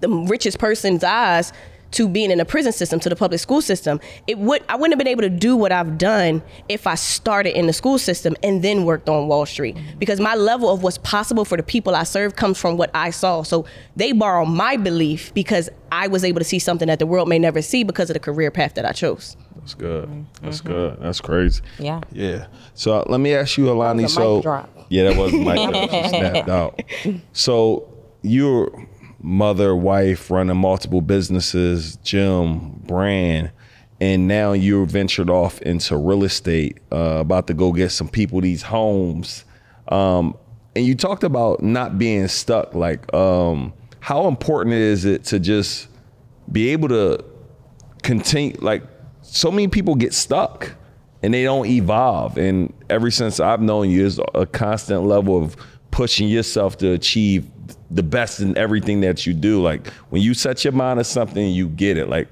the richest person's eyes to being in the prison system, to the public school system. I wouldn't have been able to do what I've done if I started in the school system and then worked on Wall Street, because my level of what's possible for the people I serve comes from what I saw. So they borrow my belief because I was able to see something that the world may never see because of the career path that I chose. That's good. That's good. That's crazy. Yeah. Yeah. So let me ask you, Helani. That was the mic drop. She snapped out. So you're mother, wife, running multiple businesses, gym, brand, and now you're ventured off into real estate, about to go get some people these homes. And you talked about not being stuck. Like, how important is it to just be able to continue? Like, so many people get stuck and they don't evolve. And ever since I've known you, it's a constant level of pushing yourself to achieve the best in everything that you do. Like, when you set your mind to something, you get it. Like,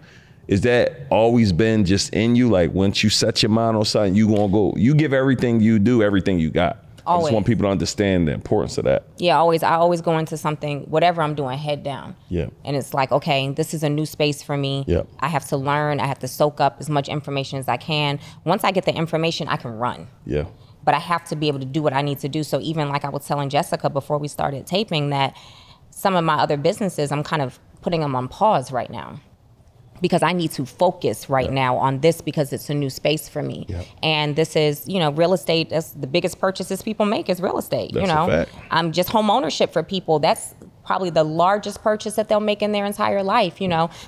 is that always been just in you? Like, once you set your mind on something, you gonna go, you give everything you do, everything you got. Always. I just want people to understand the importance of that. Yeah, always. I always go into something, whatever I'm doing, head down. Yeah. And it's like, okay, this is a new space for me. Yeah. I have to learn. I have to soak up as much information as I can. Once I get the information, I can run. Yeah. But I have to be able to do what I need to do. So even like I was telling Jessica before we started taping, that some of my other businesses, I'm kind of putting them on pause right now because I need to focus right now on this because it's a new space for me. Yep. And this is, real estate. That's the biggest purchases people make is real estate. That's a fact. Just home ownership for people. That's probably the largest purchase that they'll make in their entire life,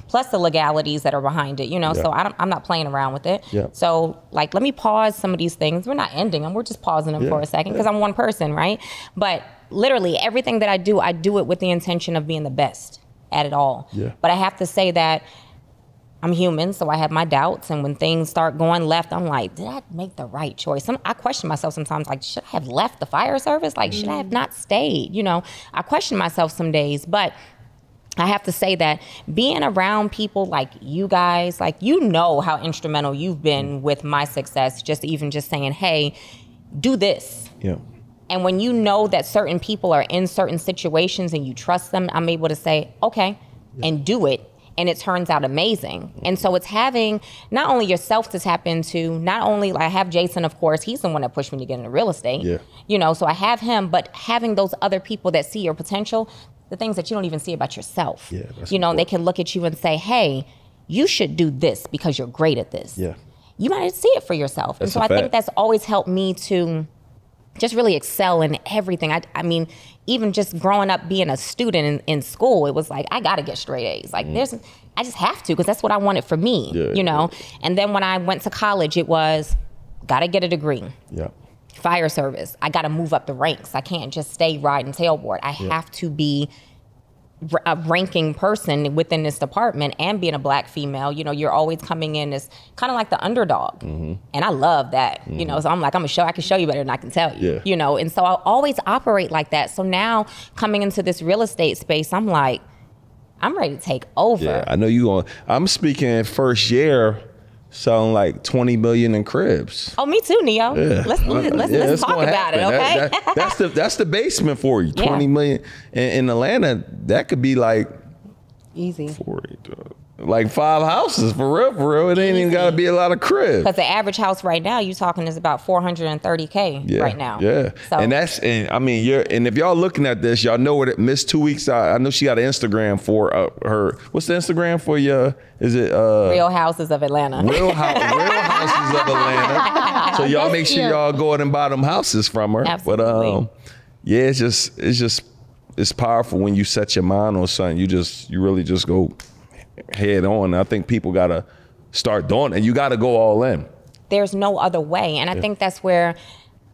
plus the legalities that are behind it, so I'm not playing around with it. Yeah. So like, let me pause some of these things. We're not ending them. We're just pausing them for a second because I'm one person, right? But literally everything that I do it with the intention of being the best at it all. Yeah. But I have to say that I'm human, so I have my doubts. And when things start going left, I'm like, did I make the right choice? I question myself sometimes, like, should I have left the fire service? Like, should I have not stayed? I question myself some days, but I have to say that being around people like you guys, like, how instrumental you've been with my success, just saying, hey, do this. Yeah. And when you know that certain people are in certain situations and you trust them, I'm able to say, okay, and do it. And it turns out amazing. And so it's having not only yourself to tap into, not only I have Jason, of course, he's the one that pushed me to get into real estate, so I have him, but having those other people that see your potential, the things that you don't even see about yourself, and they can look at you and say, hey, you should do this because you're great at this. Yeah. You might see it for yourself. That's and so I think that's always helped me to just really excel in everything. I mean, even just growing up being a student in school, it was like, I gotta get straight A's. Like I just have to, because that's what I wanted for me, you know? Yeah. And then when I went to college, it was, gotta get a degree. Yeah. Fire service, I gotta move up the ranks. I can't just stay riding tailboard. I have to be a ranking person within this department, and being a black female, you know, you're always coming in as kind of like the underdog. Mm-hmm. And I love that, you know, so I'm like, I can show you better than I can tell you, you know? And so I'll always operate like that. So now coming into this real estate space, I'm like, I'm ready to take over. Yeah, I know you on, I'm speaking first year, sound like 20 million in cribs. Oh, me too, Neo. Yeah. Let's talk about it, okay? That's the basement for you. 20 million in Atlanta, that could be like easy. 40, like 5 houses for real. It ain't even gotta be a lot of cribs. Because the average house right now, you talking is about $430K right now. Yeah. So. And if y'all looking at this, y'all know what Miss 2 weeks out. I know she got an Instagram for her. What's the Instagram for your? Is it Real Houses of Atlanta? Real Houses of Atlanta. So y'all make sure y'all go out and buy them houses from her. Absolutely. But it's powerful when you set your mind on something. You really just go head on. I think people gotta start doing it. You gotta go all in. There's no other way. And I think that's where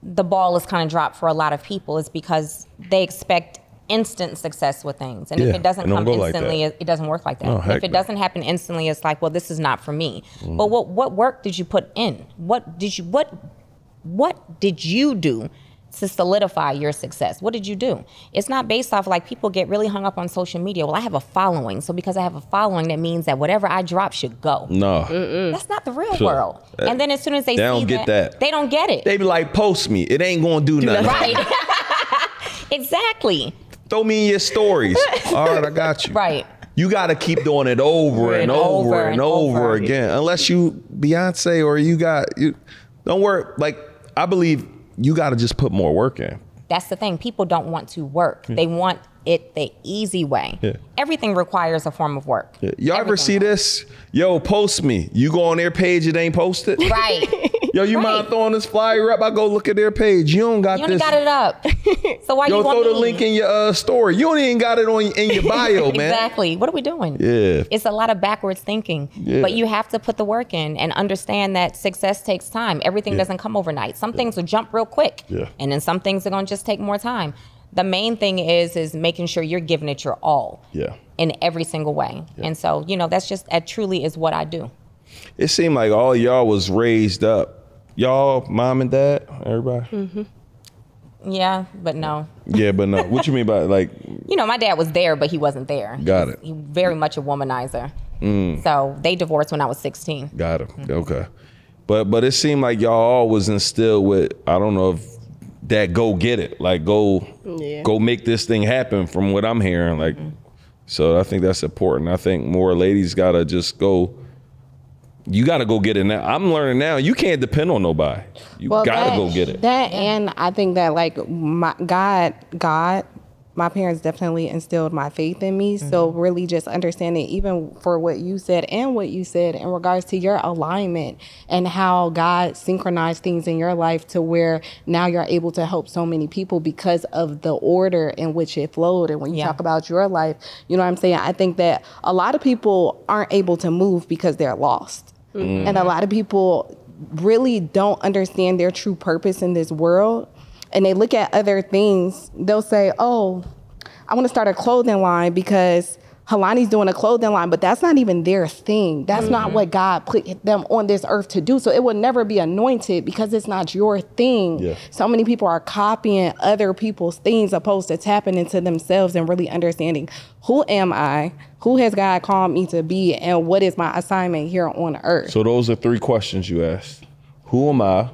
the ball is kind of dropped for a lot of people, is because they expect instant success with things. And if it doesn't come instantly, like it doesn't work like that. If it doesn't happen instantly, it's like, well, this is not for me. Mm. But what work did you put in? What did you do to solidify your success? What did you do? It's not based off, like, people get really hung up on social media. Well, I have a following, so because I have a following, that means that whatever I drop should go. No. Mm-mm. That's not the real world. And then as soon as they see don't get that, they don't get it. They be like, post me. It ain't gonna do nothing. Right. Exactly. Throw me in your stories. All right, I got you. Right. You gotta keep doing it over and over and over again. Unless you Beyonce or don't worry. Like, I believe you gotta just put more work in. That's the thing. People don't want to work. Yeah. They want it the easy way. Yeah. Everything requires a form of work. Yeah. Y'all ever see this? Yo, post me. You go on their page, it ain't posted. Right. Yo, you mind throwing this flyer up? I go look at their page. You don't got this. You only got it up. So why you want me? Yo, throw the link in your story. You don't even got it in your bio, man. Exactly. What are we doing? Yeah. It's a lot of backwards thinking. Yeah. But you have to put the work in and understand that success takes time. Everything doesn't come overnight. Some things will jump real quick. Yeah. And then some things are going to just take more time. The main thing is making sure you're giving it your all. Yeah. In every single way. Yeah. And so, you know, that's just, that truly is what I do. It seemed like all y'all was raised up. Y'all, mom and dad, everybody? Mm-hmm. Yeah, but no. Yeah, but no. What you mean by, like? You know, my dad was there, but he wasn't there. Got it. He was very much a womanizer. Mm. So they divorced when I was 16. Got it. Mm-hmm. Okay. But it seemed like y'all always instilled with, I don't know if that go get it. Like, go make this thing happen, from what I'm hearing. Like, so I think that's important. I think more ladies got to just go. You got to go get it now. I'm learning now. You can't depend on nobody. You got to go get it. That, and I think that, like, my parents definitely instilled my faith in me. Mm-hmm. So really just understanding, even for what you said in regards to your alignment and how God synchronized things in your life to where now you're able to help so many people because of the order in which it flowed. And when you talk about your life, you know what I'm saying? I think that a lot of people aren't able to move because they're lost. Mm-hmm. And a lot of people really don't understand their true purpose in this world. And they look at other things. They'll say, oh, I want to start a clothing line because Helani's doing a clothing line, but that's not even their thing. That's not what God put them on this earth to do. So it will never be anointed because it's not your thing. Yeah. So many people are copying other people's things opposed to tapping into themselves and really understanding, who am I? Who has God called me to be? And what is my assignment here on earth? So those are 3 questions you asked. Who am I?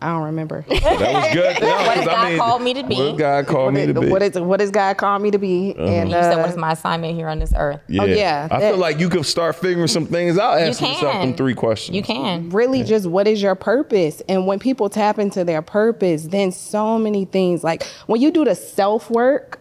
I don't remember. That was good. No, what does God call me to be? What God called me to be. What does God call me to be? Uh-huh. And you said, what is my assignment here on this earth? Yeah. Oh, yeah. I feel like you could start figuring some things out asking yourself in 3 questions. You can. Really just, what is your purpose? And when people tap into their purpose, then so many things, like when you do the self work,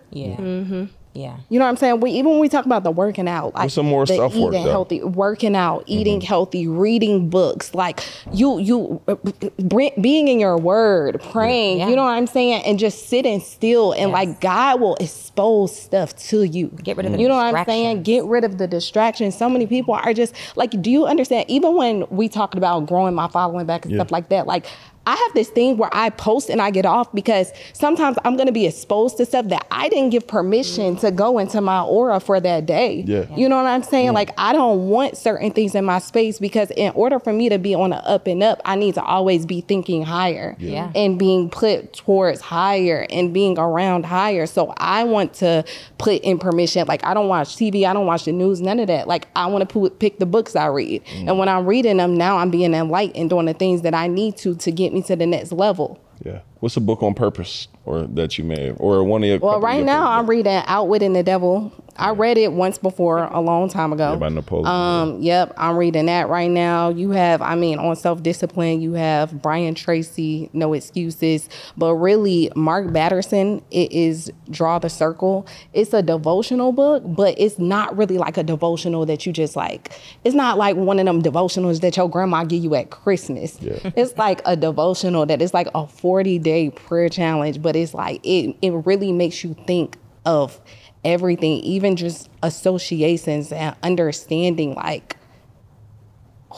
Yeah. You know what I'm saying? We, even when we talk about the working out, like some more stuff eating healthy, working out, eating healthy, reading books, like being in your word, praying, you know what I'm saying? And just sitting still and like God will expose stuff to you. Get rid of the distractions. You know what I'm saying? Get rid of the distractions. So many people are just like, do you understand? Even when we talked about growing my following back and stuff like that, like I have this thing where I post and I get off because sometimes I'm going to be exposed to stuff that I didn't give permission to go into my aura for that day. Yeah. You know what I'm saying? Like, I don't want certain things in my space because in order for me to be on the up and up, I need to always be thinking higher and being put towards higher and being around higher. So I want to put in permission. Like, I don't watch TV. I don't watch the news, none of that. Like, I want to pick the books I read. And when I'm reading them now, I'm being enlightened, doing the things that I need to get me to the next level. Yeah. What's a book on purpose or that you may have, or one of your? Well, right now I'm reading Outwitting the Devil. I read it once before a long time ago. Yeah, by Napoleon. Yep. I'm reading that right now. You have, I mean, on self-discipline, you have Brian Tracy, No Excuses, but really Mark Batterson, it is Draw the Circle. It's a devotional book, but it's not really like a devotional that you just like, it's not like one of them devotionals that your grandma give you at Christmas. Yeah. It's like a devotional that is like a 40-day prayer challenge, but it's like, it really makes you think of everything, even just associations and understanding like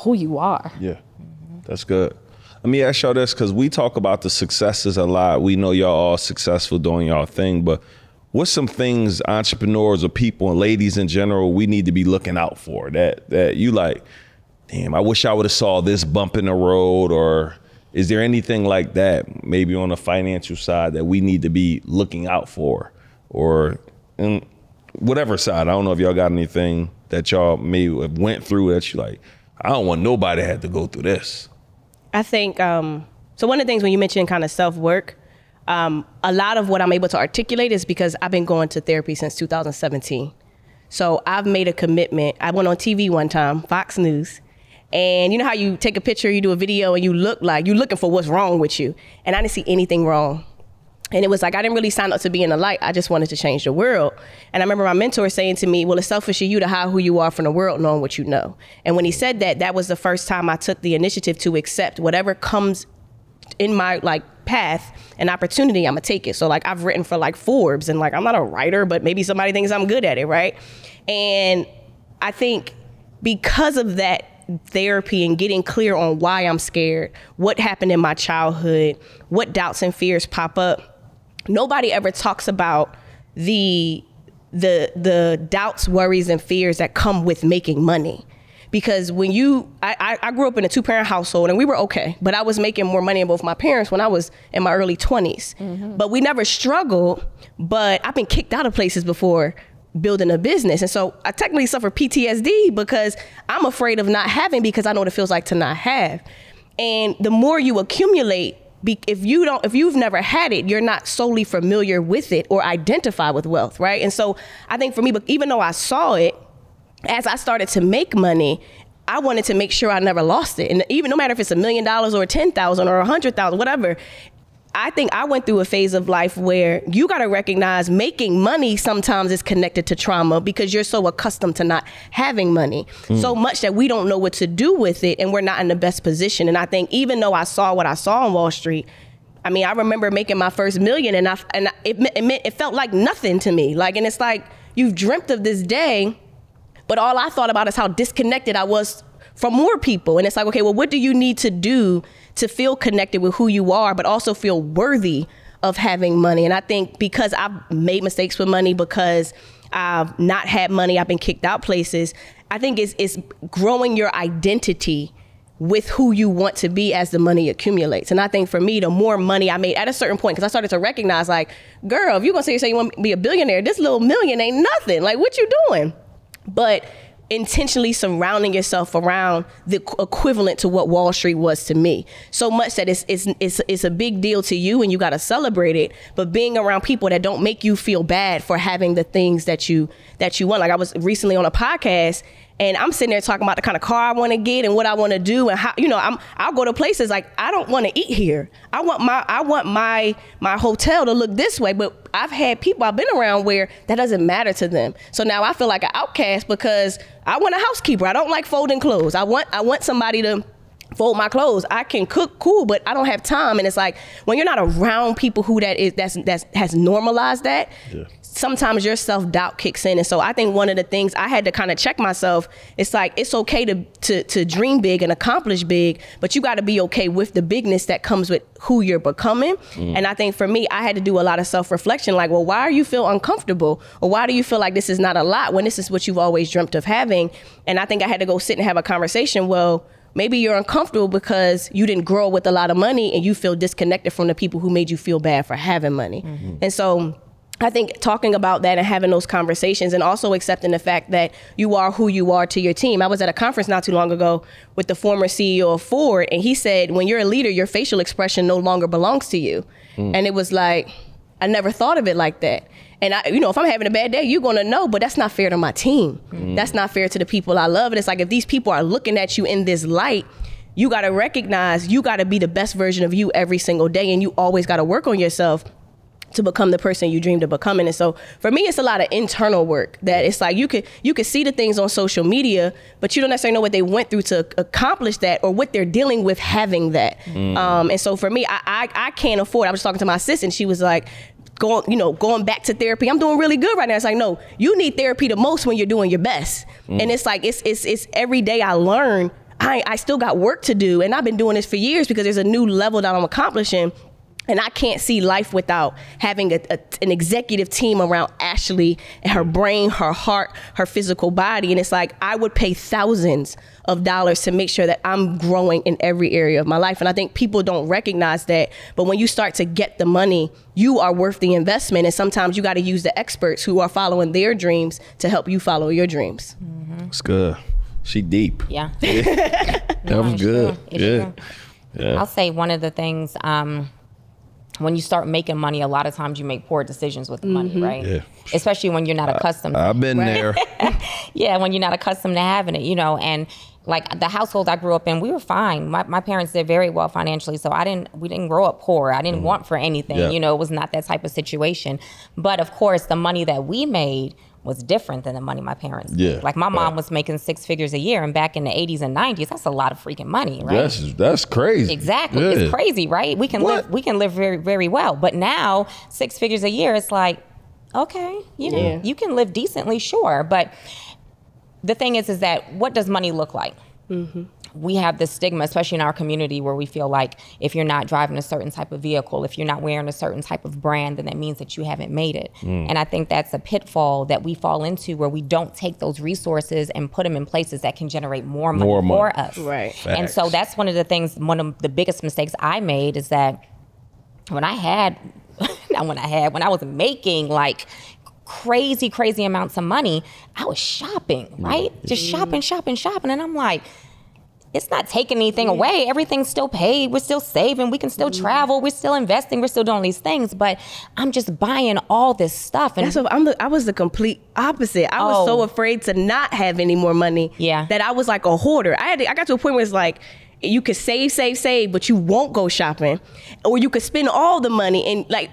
who you are. Yeah, that's good. Let me ask y'all this, because we talk about the successes a lot. We know y'all all successful doing y'all thing, but what's some things entrepreneurs or people and ladies in general we need to be looking out for that you like, damn, I wish I would have saw this bump in the road? Or is there anything like that maybe on the financial side that we need to be looking out for, or and whatever side? I don't know if y'all got anything that y'all may have went through that you like, I don't want nobody had to go through this. I think, so one of the things when you mentioned kind of self-work, a lot of what I'm able to articulate is because I've been going to therapy since 2017. So I've made a commitment. I went on TV one time, Fox News, and you know how you take a picture, you do a video, and you look like, you're looking for what's wrong with you. And I didn't see anything wrong. And it was like, I didn't really sign up to be in the light. I just wanted to change the world. And I remember my mentor saying to me, well, it's selfish of you to hide who you are from the world, knowing what you know. And when he said that, that was the first time I took the initiative to accept whatever comes in my like path and opportunity, I'm gonna take it. So like I've written for like Forbes, and like, I'm not a writer, but maybe somebody thinks I'm good at it, right? And I think because of that therapy and getting clear on why I'm scared, what happened in my childhood, what doubts and fears pop up, nobody ever talks about the doubts, worries, and fears that come with making money. Because when I grew up in a 2-parent household and we were okay, but I was making more money than both my parents when I was in my early 20s. Mm-hmm. But we never struggled, but I've been kicked out of places before building a business. And so I technically suffer PTSD because I'm afraid of not having, because I know what it feels like to not have. And the more you accumulate, if you've never had it, you're not solely familiar with it or identify with wealth, right? And so I think for me, even though I saw it, as I started to make money, I wanted to make sure I never lost it. And even no matter if it's $1 million or 10,000 or 100,000, whatever, I think I went through a phase of life where you got to recognize making money sometimes is connected to trauma because you're so accustomed to not having money so much that we don't know what to do with it, and we're not in the best position. And I think even though I saw what I saw on Wall Street, I mean, I remember making my first million and it felt like nothing to me. Like, and it's like you've dreamt of this day, but all I thought about is how disconnected I was from more people. And it's like, okay, well, what do you need to do to feel connected with who you are, but also feel worthy of having money? And I think because I've made mistakes with money, because I've not had money, I've been kicked out places, I think it's growing your identity with who you want to be as the money accumulates. And I think for me, the more money I made at a certain point, because I started to recognize like, girl, if you're gonna say you want to be a billionaire, this little million ain't nothing. Like, what you doing? But intentionally surrounding yourself around the equivalent to what Wall Street was to me, so much that it's a big deal to you and you got to celebrate it, but being around people that don't make you feel bad for having the things that you want. Like I was recently on a podcast And I'm sitting there talking about the kind of car I want to get and what I want to do, and how, you know, I'll go to places like, I don't want to eat here. I want my hotel to look this way. But I've had people I've been around where that doesn't matter to them. So now I feel like an outcast because I want a housekeeper. I don't like folding clothes. I want somebody to fold my clothes. I can cook, cool, but I don't have time. And it's like, when you're not around people who that is, that's has normalized that. Yeah. Sometimes your self-doubt kicks in. And so I think one of the things I had to kind of check myself, it's like, it's okay to dream big and accomplish big, but you got to be okay with the bigness that comes with who you're becoming. Mm. And I think for me, I had to do a lot of self-reflection, like, well, why do you feel uncomfortable? Or why do you feel like this is not a lot when this is what you've always dreamt of having? And I think I had to go sit and have a conversation. Well, maybe you're uncomfortable because you didn't grow with a lot of money and you feel disconnected from the people who made you feel bad for having money. Mm-hmm. And so I think talking about that and having those conversations, and also accepting the fact that you are who you are to your team. I was at a conference not too long ago with the former CEO of Ford, and he said, when you're a leader, your facial expression no longer belongs to you. Mm. And it was like, I never thought of it like that. And I, you know, if I'm having a bad day, you're going to know, but that's not fair to my team. Mm. That's not fair to the people I love. And it's like, if these people are looking at you in this light, you got to recognize you got to be the best version of you every single day. And you always got to work on yourself to become the person you dreamed of becoming. And so for me, it's a lot of internal work that it's like, you could see the things on social media, but you don't necessarily know what they went through to accomplish that, or what they're dealing with having that. Mm. And so for me, I can't afford, I was talking to my assistant, she was like, going back to therapy, I'm doing really good right now. It's like, no, you need therapy the most when you're doing your best. Mm. And it's like, it's every day I learn, I still got work to do. And I've been doing this for years because there's a new level that I'm accomplishing. And I can't see life without having an executive team around Ashley and her brain, her heart, her physical body. And it's like, I would pay thousands of dollars to make sure that I'm growing in every area of my life. And I think people don't recognize that. But when you start to get the money, you are worth the investment. And sometimes you got to use the experts who are following their dreams to help you follow your dreams. Mm-hmm. It's good. She deep. Yeah. That was good. Yeah. I'll say one of the things, when you start making money, a lot of times you make poor decisions with the money, right? Yeah. Especially when you're not accustomed. I've been there. Yeah, when you're not accustomed to having it, you know. And like the household I grew up in, we were fine. My parents did very well financially, so we didn't grow up poor. I didn't want for anything, you know. It was not that type of situation. But of course, the money that we made was different than the money my parents made. Like my mom was making six figures a year, and back in the 80s and 90s, that's a lot of freaking money, right? That's crazy. Exactly, it's crazy, right? We can live very, very well. But now, six figures a year, it's like, okay, you know, you can live decently, sure. But the thing is that what does money look like? Mm-hmm. We have this stigma, especially in our community, where we feel like if you're not driving a certain type of vehicle, if you're not wearing a certain type of brand, then that means that you haven't made it. Mm. And I think that's a pitfall that we fall into, where we don't take those resources and put them in places that can generate more money for us. Right. Facts. And so that's one of the biggest mistakes I made, is that when I was making like crazy amounts of money, I was shopping, right? Mm. Just shopping. And I'm like, it's not taking anything away. Everything's still paid. We're still saving. We can still travel. We're still investing. We're still doing these things. But I'm just buying all this stuff. And that's what I was the complete opposite. I was so afraid to not have any more money that I was like a hoarder. I got to a point where it's like, you could save, but you won't go shopping, or you could spend all the money. And like,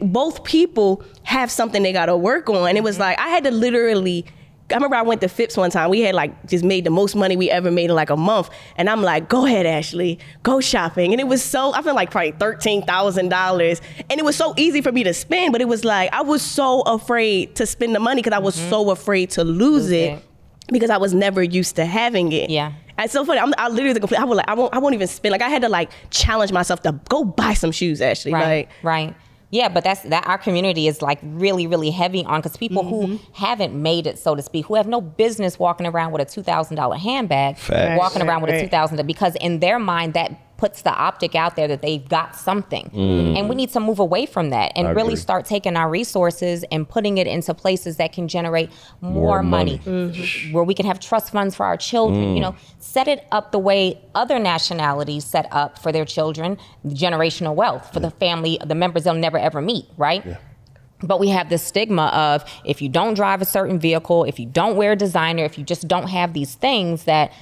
both people have something they got to work on. And it was like, I had to literally, I remember I went to Phipps one time. We had like just made the most money we ever made in like a month. And I'm like, go ahead, Ashley, go shopping. And it was so, I feel like probably $13,000. And it was so easy for me to spend, but it was like, I was so afraid to spend the money because I was so afraid to lose it because I was never used to having it. Yeah. It's so funny. I literally I was like, I won't even spend. Like I had to like challenge myself to go buy some shoes, Ashley. Right. Yeah, but that our community is like really, really heavy on, because people who haven't made it, so to speak, who have no business walking around with a $2,000 handbag, with a $2,000, because in their mind that puts the optic out there that they've got something. Mm. And we need to move away from that and really start taking our resources and putting it into places that can generate more money. Mm-hmm. Where we can have trust funds for our children, you know, set it up the way other nationalities set up for their children, generational wealth for the family, the members they'll never ever meet, right? Yeah. But we have this stigma of, if you don't drive a certain vehicle, if you don't wear a designer, if you just don't have these things, that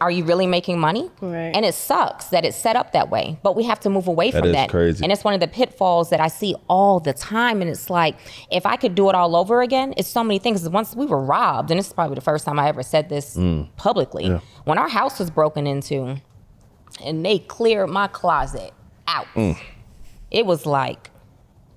are you really making money? Right. And it sucks that it's set up that way, but we have to move away from that. That is crazy. And it's one of the pitfalls that I see all the time. And it's like, if I could do it all over again, it's so many things. Once we were robbed, and this is probably the first time I ever said this publicly, when our house was broken into and they cleared my closet out, it was like,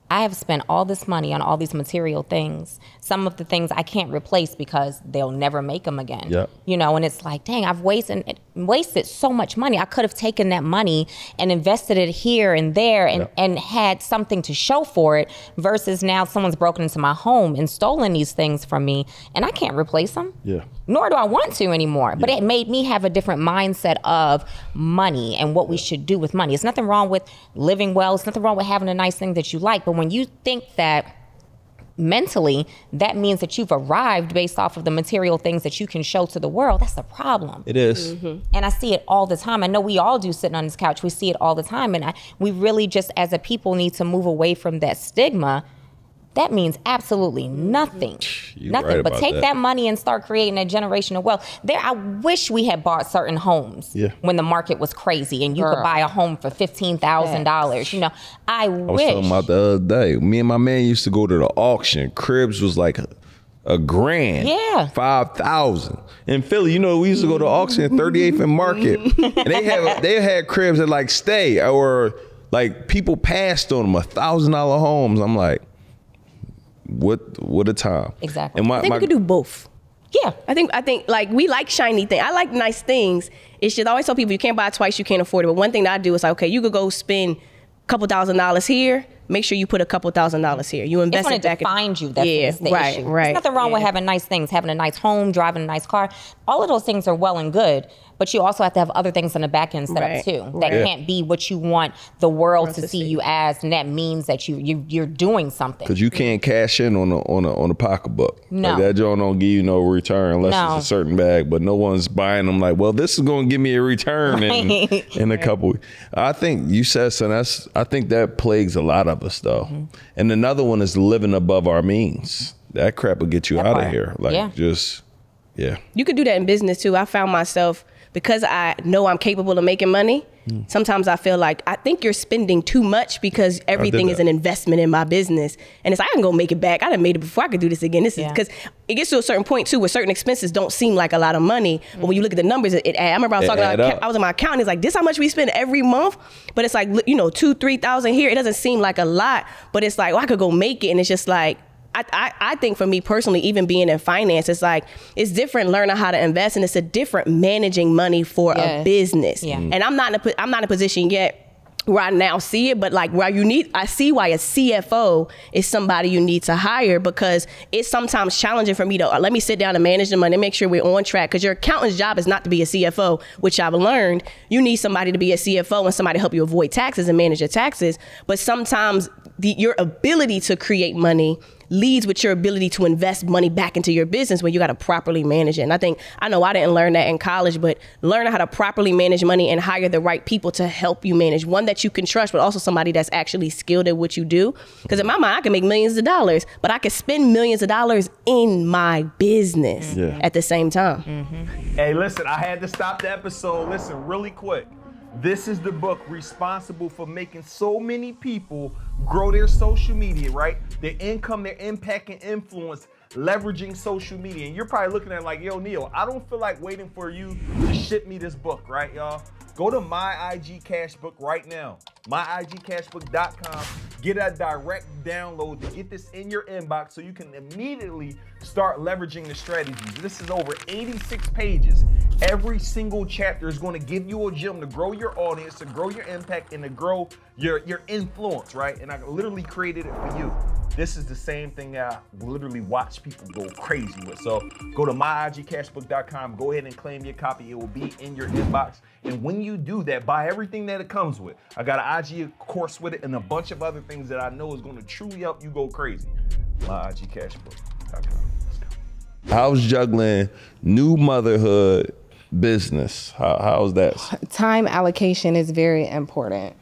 I have spent all this money on all these material things. Some of the things I can't replace because they'll never make them again. Yep. You know, and it's like, dang, I've wasted so much money. I could have taken that money and invested it here and there and had something to show for it, versus now someone's broken into my home and stolen these things from me and I can't replace them. Yeah. Nor do I want to anymore. But it made me have a different mindset of money and what we should do with money. It's nothing wrong with living well. It's nothing wrong with having a nice thing that you like. But when you think that mentally, that means that you've arrived based off of the material things that you can show to the world, that's a problem. It is. Mm-hmm. And I see it all the time. I know we all do, sitting on this couch. We see it all the time. And we really just, as a people, need to move away from that stigma. That means absolutely nothing. You're nothing. Right, but take that money and start creating a generation of wealth. I wish we had bought certain homes when the market was crazy and you could buy a home for $15,000. You know, I wish. I was talking about the other day. Me and my man used to go to the auction. Cribs was like a grand, 5,000. In Philly, you know, we used to go to auction at 38th and Market. And they had cribs that like stay, or like people passed on them, $1,000 homes. I'm like, what a time. Exactly. And I think we could do both. Yeah. I think like, we like shiny things. I like nice things. It's just, I always tell people, you can't buy it twice, you can't afford it. But one thing that I do is like, okay, you could go spend a couple $1,000 here. Make sure you put a couple $1,000 here. You invest it back. It's going to define you. That's the issue. Right. There's nothing wrong with having nice things, having a nice home, driving a nice car. All of those things are well and good, but you also have to have other things on the back end set up too. That can't be what you want the world to see you as, and that means that you're doing something. Because you can't cash in on a pocketbook. No, like that joint don't give you no return unless it's a certain bag. But no one's buying them. Like, well, this is going to give me a return in a couple. I think you said something. I think that plagues a lot of us though. Mm-hmm. And another one is living above our means. That crap will get you out of here. Like you could do that in business too. I found myself, because I know I'm capable of making money, sometimes I feel like, I think you're spending too much because everything is an investment in my business. And it's like, I can go make it back. I done made it before. I could do this again. This is because it gets to a certain point too, where certain expenses don't seem like a lot of money. But when you look at the numbers, I remember I was talking about, I was in my accountant, it's like, this how much we spend every month. But it's like, you know, 2,000-3,000 here. It doesn't seem like a lot, but it's like, well, I could go make it. And it's just like, I think for me personally, even being in finance, it's like, it's different learning how to invest, and it's a different managing money for a business. Yeah. And I'm not in a position yet where I now see it, but like, where I see why a CFO is somebody you need to hire, because it's sometimes challenging for me to let me sit down and manage the money and make sure we're on track, because your accountant's job is not to be a CFO, which I've learned. You need somebody to be a CFO and somebody to help you avoid taxes and manage your taxes. But sometimes your ability to create money leads with your ability to invest money back into your business when you got to properly manage it. And I didn't learn that in college, but learning how to properly manage money and hire the right people to help you manage, one that you can trust, but also somebody that's actually skilled at what you do. Because in my mind, I can make millions of dollars, but I can spend millions of dollars in my business at the same time. Mm-hmm. Hey, listen, I had to stop the episode. Listen, really quick. This is the book responsible for making so many people grow their social media, right? Their income, their impact and influence, leveraging social media. And you're probably looking at it like, yo, Neil, I don't feel like waiting for you to ship me this book, right, y'all? Go to My IG Cashbook right now, myigcashbook.com. Get a direct download to get this in your inbox so you can immediately start leveraging the strategies. This is over 86 pages. Every single chapter is going to give you a gem to grow your audience, to grow your impact, and to grow your influence, right? And I literally created it for you. This is the same thing that I literally watch people go crazy with. So go to myigcashbook.com, go ahead and claim your copy. It will be in your inbox. And when you do that, buy everything that it comes with. I got an IG course with it and a bunch of other things that I know is going to truly help you go crazy. myigcashbook.com. Let's go. How's juggling new motherhood business? How's that? Time allocation is very important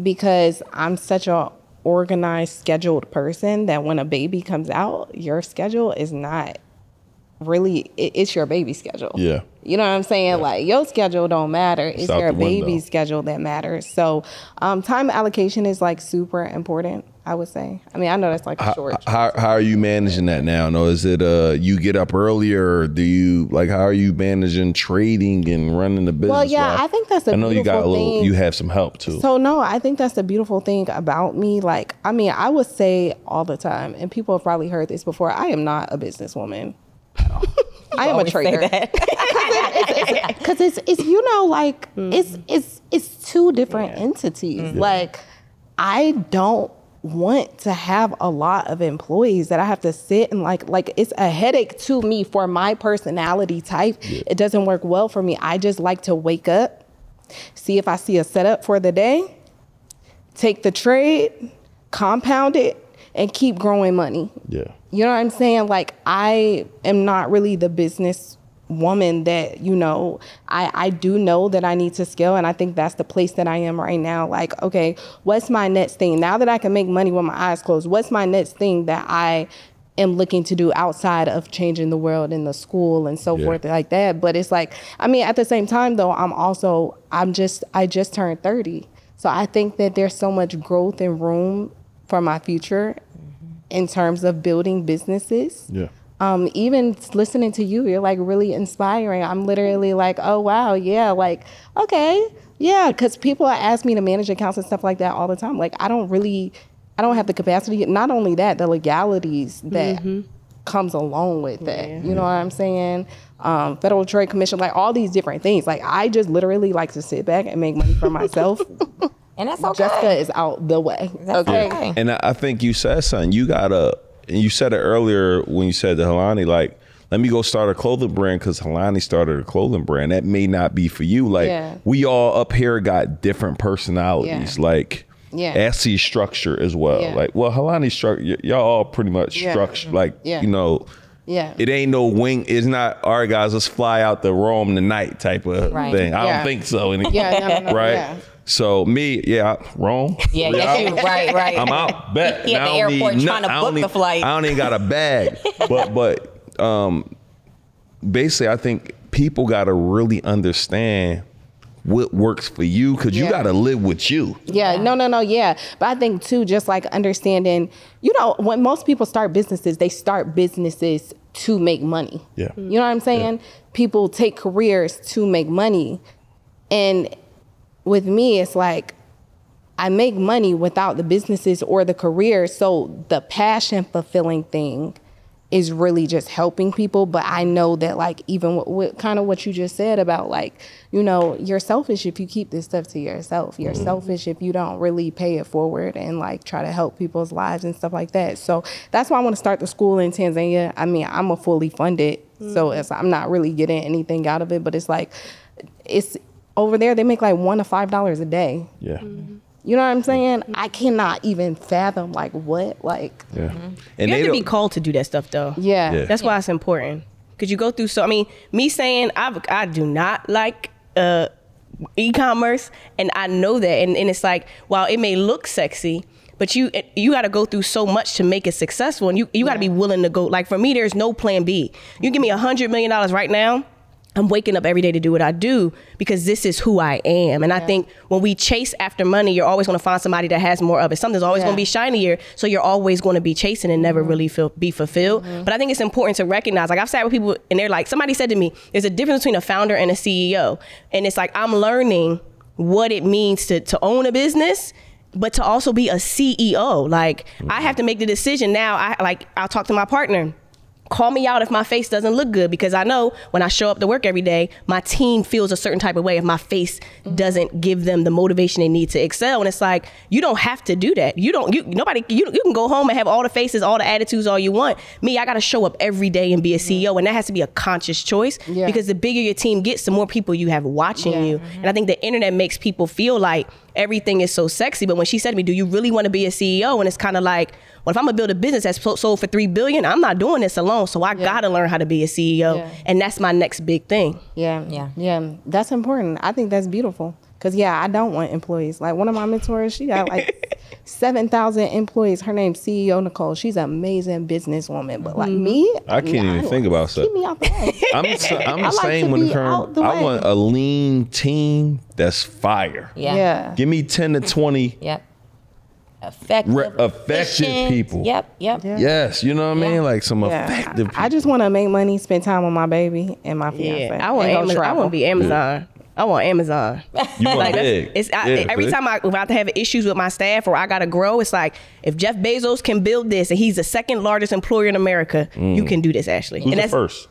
because I'm such a organized, scheduled person that when a baby comes out, your schedule is not really, it's your baby schedule. Yeah. You know what I'm saying? Yeah. Like, your schedule don't matter. It's your baby's schedule that matters. So time allocation is like super important, I would say. I mean, I know that's like a short. How are you managing that now? No, is it you get up earlier? Or do you, like, how are you managing trading and running the business? Well, yeah, I think that's a beautiful thing. I know you got a little, you have some help too. So no, I think that's the beautiful thing about me. Like, I mean, I would say all the time, and people have probably heard this before, I am not a businesswoman. I am a trader. Because it's you know, like, it's two different entities. Mm-hmm. Like, I don't want to have a lot of employees that I have to sit and like it's a headache to me for my personality type. Yeah. It doesn't work well for me. I just like to wake up, see if I see a setup for the day, take the trade, compound it, and keep growing money. Yeah. You know what I'm saying? Like, I am not really the business woman that, you know, I do know that I need to scale. And I think that's the place that I am right now. Like, okay, what's my next thing? Now that I can make money with my eyes closed, what's my next thing that I am looking to do outside of changing the world and the school and so forth like that? But it's like, I mean, at the same time though, I just turned 30. So I think that there's so much growth and room for my future in terms of building businesses. Yeah. Even listening to you, you're like really inspiring. I'm literally like, oh wow, yeah, like, okay, yeah. Cause people ask me to manage accounts and stuff like that all the time. Like, I don't have the capacity. Not only that, the legalities that comes along with that. Yeah. You know what I'm saying? Federal Trade Commission, like all these different things. Like, I just literally like to sit back and make money for myself. And that's okay. Jessica is out the way. That's okay. And I think you said something. You said it earlier when you said to Helani, like, let me go start a clothing brand because Helani started a clothing brand. That may not be for you. Like, we all up here got different personalities. Yeah. Like, Ashley's structure as well. Yeah. Like, well, Helani's structure, y'all all pretty much structured. Like, you know. Yeah. It ain't no wing. It's not, all right, guys, let's fly out to Rome tonight type of thing. I don't think so. No. Right? Yeah. So me, Rome. Yeah, right. I'm out. Bet. Yeah, at the airport trying to book the flight. I don't even got a bag. But basically, I think people got to really understand what works for you because you got to live with you. But I think too, just like understanding, you know, when most people start businesses, they start businesses to make money. Yeah. You know what I'm saying? Yeah. People take careers to make money. And with me, it's like, I make money without the businesses or the career. So the passion fulfilling thing is really just helping people. But I know that, like, even what kind of what you just said about, like, you know, you're selfish if you keep this stuff to yourself. You're selfish if you don't really pay it forward and, like, try to help people's lives and stuff like that. So that's why I want to start the school in Tanzania. I mean, I'm a fully funded, so I'm not really getting anything out of it. But it's like, it's over there, they make like $1 to $5 a day. Yeah. Mm-hmm. You know what I'm saying? Mm-hmm. I cannot even fathom like what, like. Yeah. Mm-hmm. And you have to be called to do that stuff though. Yeah. That's why it's important. Cause you go through so, I mean, me saying I do not like e-commerce and I know that. And it's like, while it may look sexy, but you got to go through so much to make it successful. And you got to be willing to go. Like for me, there's no plan B. You give me $100 million right now, I'm waking up every day to do what I do because this is who I am. And I think when we chase after money, you're always going to find somebody that has more of it. Something's always going to be shinier. So you're always going to be chasing and never really be fulfilled. Mm-hmm. But I think it's important to recognize, like I've sat with people and they're like, somebody said to me, there's a difference between a founder and a CEO. And it's like, I'm learning what it means to own a business, but to also be a CEO. Like I have to make the decision now. I'll talk to my partner. Call me out if my face doesn't look good because I know when I show up to work every day, my team feels a certain type of way if my face doesn't give them the motivation they need to excel. And it's like, you don't have to do that. You can go home and have all the faces, all the attitudes, all you want. Me, I got to show up every day and be a CEO. And that has to be a conscious choice because the bigger your team gets, the more people you have watching you. And I think the internet makes people feel like everything is so sexy. But when she said to me, do you really want to be a CEO? And it's kind of like, well, if I'm going to build a business that's sold for $3 billion, I'm not doing this alone. So I got to learn how to be a CEO. Yeah. And that's my next big thing. Yeah. That's important. I think that's beautiful. Because, I don't want employees. Like, one of my mentors, she got like 7,000 employees. Her name's CEO Nicole. She's an amazing businesswoman. But like me, I can't even think about stuff. Keep me out the way. I'm the same when it comes. I want a lean team that's fire. Yeah. Give me 10 to 20. Yep. Effective people. Yep. Yes, you know what I mean? Like some effective people. I just want to make money, spend time with my baby and my fiance. Yeah. I want to be Amazon. Yeah. I want Amazon. You want like big. Every time I'm about to have issues with my staff or I got to grow, it's like, if Jeff Bezos can build this and he's the second largest employer in America, you can do this, Ashley. Who's the first?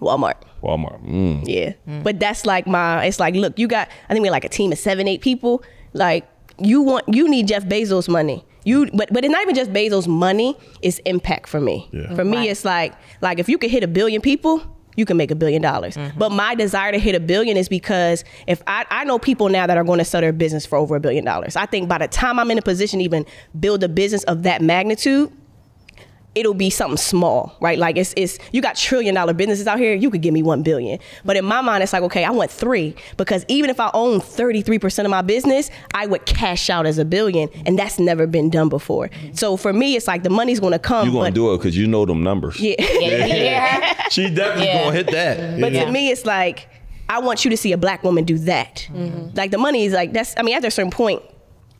Walmart. Mm. Yeah. Mm. But that's like it's like, look, I think we're like a team of 7-8 people. Like, you need Jeff Bezos money. But it's not even just Bezos money, it's impact for me. Yeah. For me, it's like if you could hit 1 billion people, you can make $1 billion. Mm-hmm. But my desire to hit 1 billion is because if I know people now that are going to sell their business for over $1 billion. I think by the time I'm in a position to even build a business of that magnitude, it'll be something small, right? Like it's you got $1 trillion businesses out here, you could give me 1 billion. But in my mind, it's like, okay, I want 3, because even if I own 33% of my business, I would cash out as 1 billion, and that's never been done before. So for me, it's like the money's gonna come. You're gonna do it because you know them numbers. Yeah. She definitely gonna hit that. But to me, it's like, I want you to see a black woman do that. Mm-hmm. Like the money is like, after a certain point,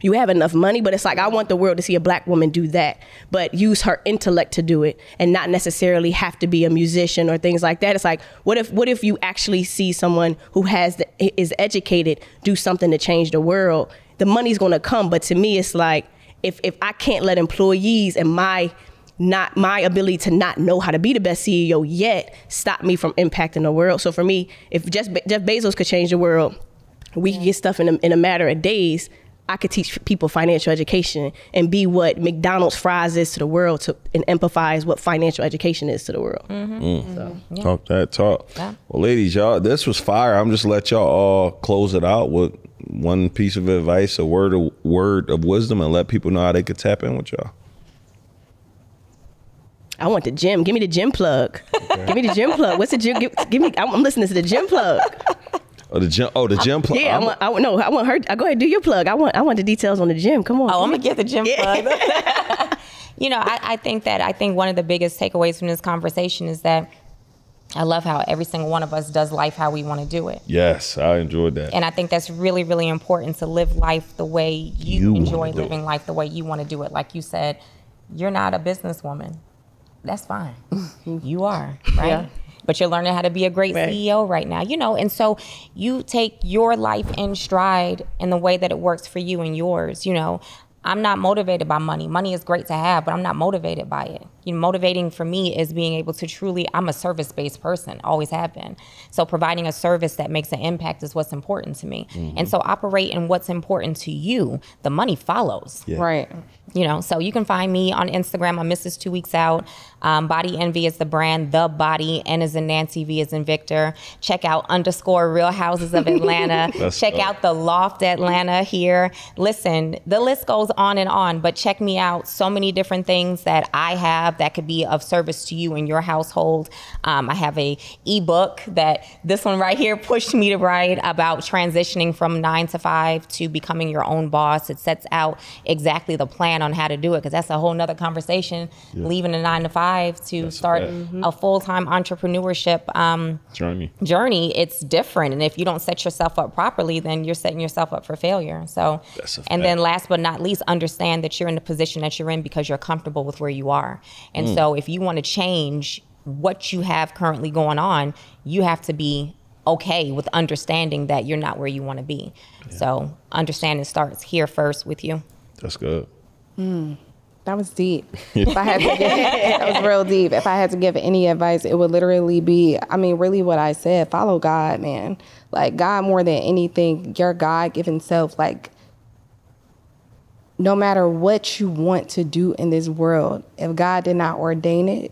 you have enough money, but it's like, I want the world to see a black woman do that, but use her intellect to do it and not necessarily have to be a musician or things like that. It's like, what if you actually see someone who is educated do something to change the world? The money's gonna come, but to me, it's like, if I can't let employees and my ability to not know how to be the best CEO yet stop me from impacting the world. So for me, if Jeff Bezos could change the world, we could get stuff in a matter of days. I could teach people financial education and be what McDonald's fries is to the world, and Empify is what financial education is to the world. Mm-hmm. Mm. So, Talk that talk. Yeah. Well, ladies, y'all, this was fire. I'm just let y'all all close it out with one piece of advice, a word of wisdom, and let people know how they could tap in with y'all. I want the gym. Give me the gym plug. Okay. Give me the gym plug. What's the gym? Give me. I'm listening to the gym plug. Oh, the gym plug. Yeah, I want her. Go ahead, do your plug. I want the details on the gym. Come on. Oh, I'm going to get the gym plug. I think one of the biggest takeaways from this conversation is that I love how every single one of us does life how we want to do it. Yes, I enjoyed that. And I think that's really, really important, to live life the way you enjoy living life, the way you want to do it. Like you said, you're not a businesswoman. That's fine. You are, right? Yeah. But you're learning how to be a great CEO right now, and so you take your life in stride in the way that it works for you and yours. I'm not motivated by money. Money is great to have, but I'm not motivated by it. Motivating for me is being able to truly, I'm a service-based person, always have been. So providing a service that makes an impact is what's important to me. Mm-hmm. And so operate in what's important to you. The money follows. Yeah. Right. So you can find me on Instagram. I'm Mrs. 2 weeks out. Body Envy is the brand, The Body, N as in Nancy, V as in Victor. Check out _ Real Houses of Atlanta. Check out the Loft Atlanta here. Listen, the list goes on and on, but check me out. So many different things that I have that could be of service to you and your household. I have a ebook that this one right here pushed me to write about transitioning from 9 to 5 to becoming your own boss. It sets out exactly the plan on how to do it, because that's a whole nother conversation, leaving a 9 to 5 to start a full-time entrepreneurship journey. It's different, and if you don't set yourself up properly, then you're setting yourself up for failure. So, then last but not least, understand that you're in the position that you're in because you're comfortable with where you are. And so if you want to change what you have currently going on, you have to be okay with understanding that you're not where you want to be. Yeah. So understanding starts here first with you. That's good. That was deep. That was real deep. If I had to give any advice, it would literally be, really what I said, follow God, man. Like, God more than anything, your God-given self, like, no matter what you want to do in this world, if God did not ordain it,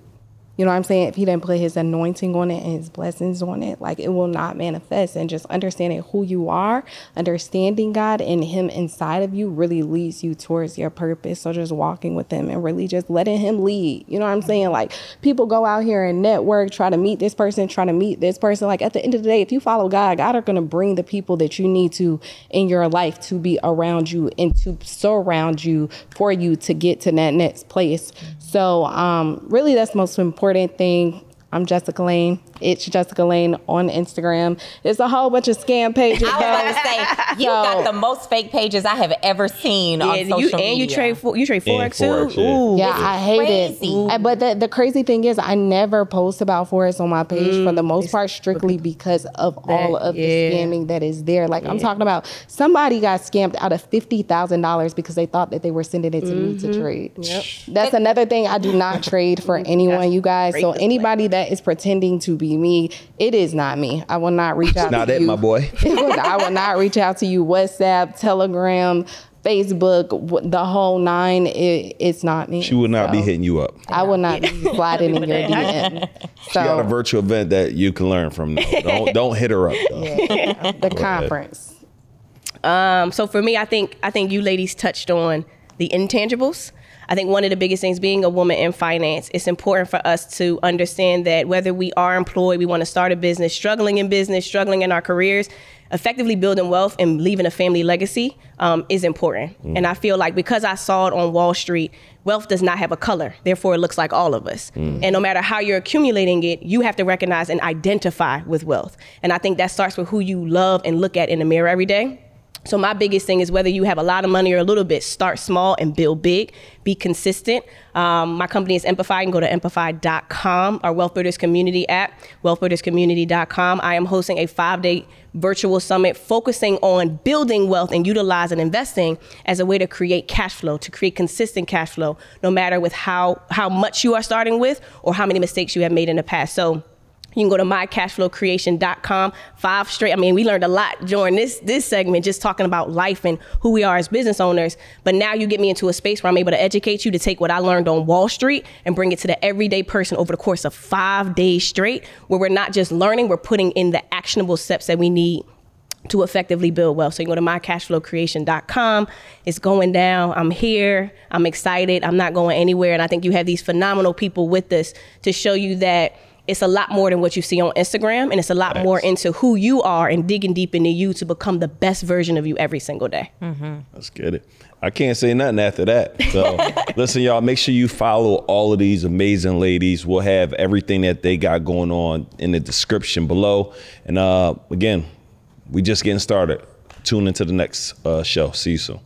You know what I'm saying? If he didn't put his anointing on it and his blessings on it, like, it will not manifest. And just understanding who you are, understanding God and him inside of you really leads you towards your purpose. So just walking with him and really just letting him lead. You know what I'm saying? Like, people go out here and network, try to meet this person. Like, at the end of the day, if you follow God, God are going to bring the people that you need to in your life to be around you and to surround you for you to get to that next place. So really, that's the most important thing. I'm Jessica Lane. It's Jessica Lane on Instagram. There's a whole bunch of scam pages. I was about to say, you got the most fake pages I have ever seen on social media. And you trade Forex too? Ooh, yeah, I hate it. But the crazy thing is, I never post about Forex on my page for the most part, strictly because of all of the scamming that is there. Like, I'm talking about, somebody got scammed out of $50,000 because they thought that they were sending it to me to trade. Yep. That's another thing. I do not trade for anyone, you guys. So anybody that is pretending to be me, it is not me. I will not reach out to you. It's not it, my boy. I will not reach out to you. WhatsApp, Telegram, Facebook, the whole nine. It's not me. She will not be hitting you up. I will not be sliding in your DM. She got a virtual event that you can learn from. Don't hit her up, though. Yeah. The conference. So for me, I think you ladies touched on the intangibles. I think one of the biggest things, being a woman in finance, it's important for us to understand that whether we are employed, we want to start a business, struggling in our careers, effectively building wealth and leaving a family legacy is important. Mm. And I feel like, because I saw it on Wall Street, wealth does not have a color. Therefore, it looks like all of us. Mm. And no matter how you're accumulating it, you have to recognize and identify with wealth. And I think that starts with who you love and look at in the mirror every day. So my biggest thing is, whether you have a lot of money or a little bit, start small and build big. Be consistent. My company is Empify. You can go to Empify.com, our Wealth Builders Community app, wealthbuilderscommunity.com. I am hosting a 5-day virtual summit focusing on building wealth and utilizing investing as a way to create cash flow, to create consistent cash flow, no matter with how much you are starting with or how many mistakes you have made in the past. So you can go to mycashflowcreation.com. 5 straight. I mean, we learned a lot during this segment, just talking about life and who we are as business owners. But now you get me into a space where I'm able to educate you, to take what I learned on Wall Street and bring it to the everyday person over the course of 5 days straight, where we're not just learning, we're putting in the actionable steps that we need to effectively build wealth. So you can go to mycashflowcreation.com. It's going down. I'm here. I'm excited. I'm not going anywhere. And I think you have these phenomenal people with us to show you that it's a lot more than what you see on Instagram, and it's a lot more into who you are and digging deep into you to become the best version of you every single day. Mm-hmm. Let's get it. I can't say nothing after that. So listen, y'all, make sure you follow all of these amazing ladies. We'll have everything that they got going on in the description below. And again, we just getting started. Tune into the next show. See you soon.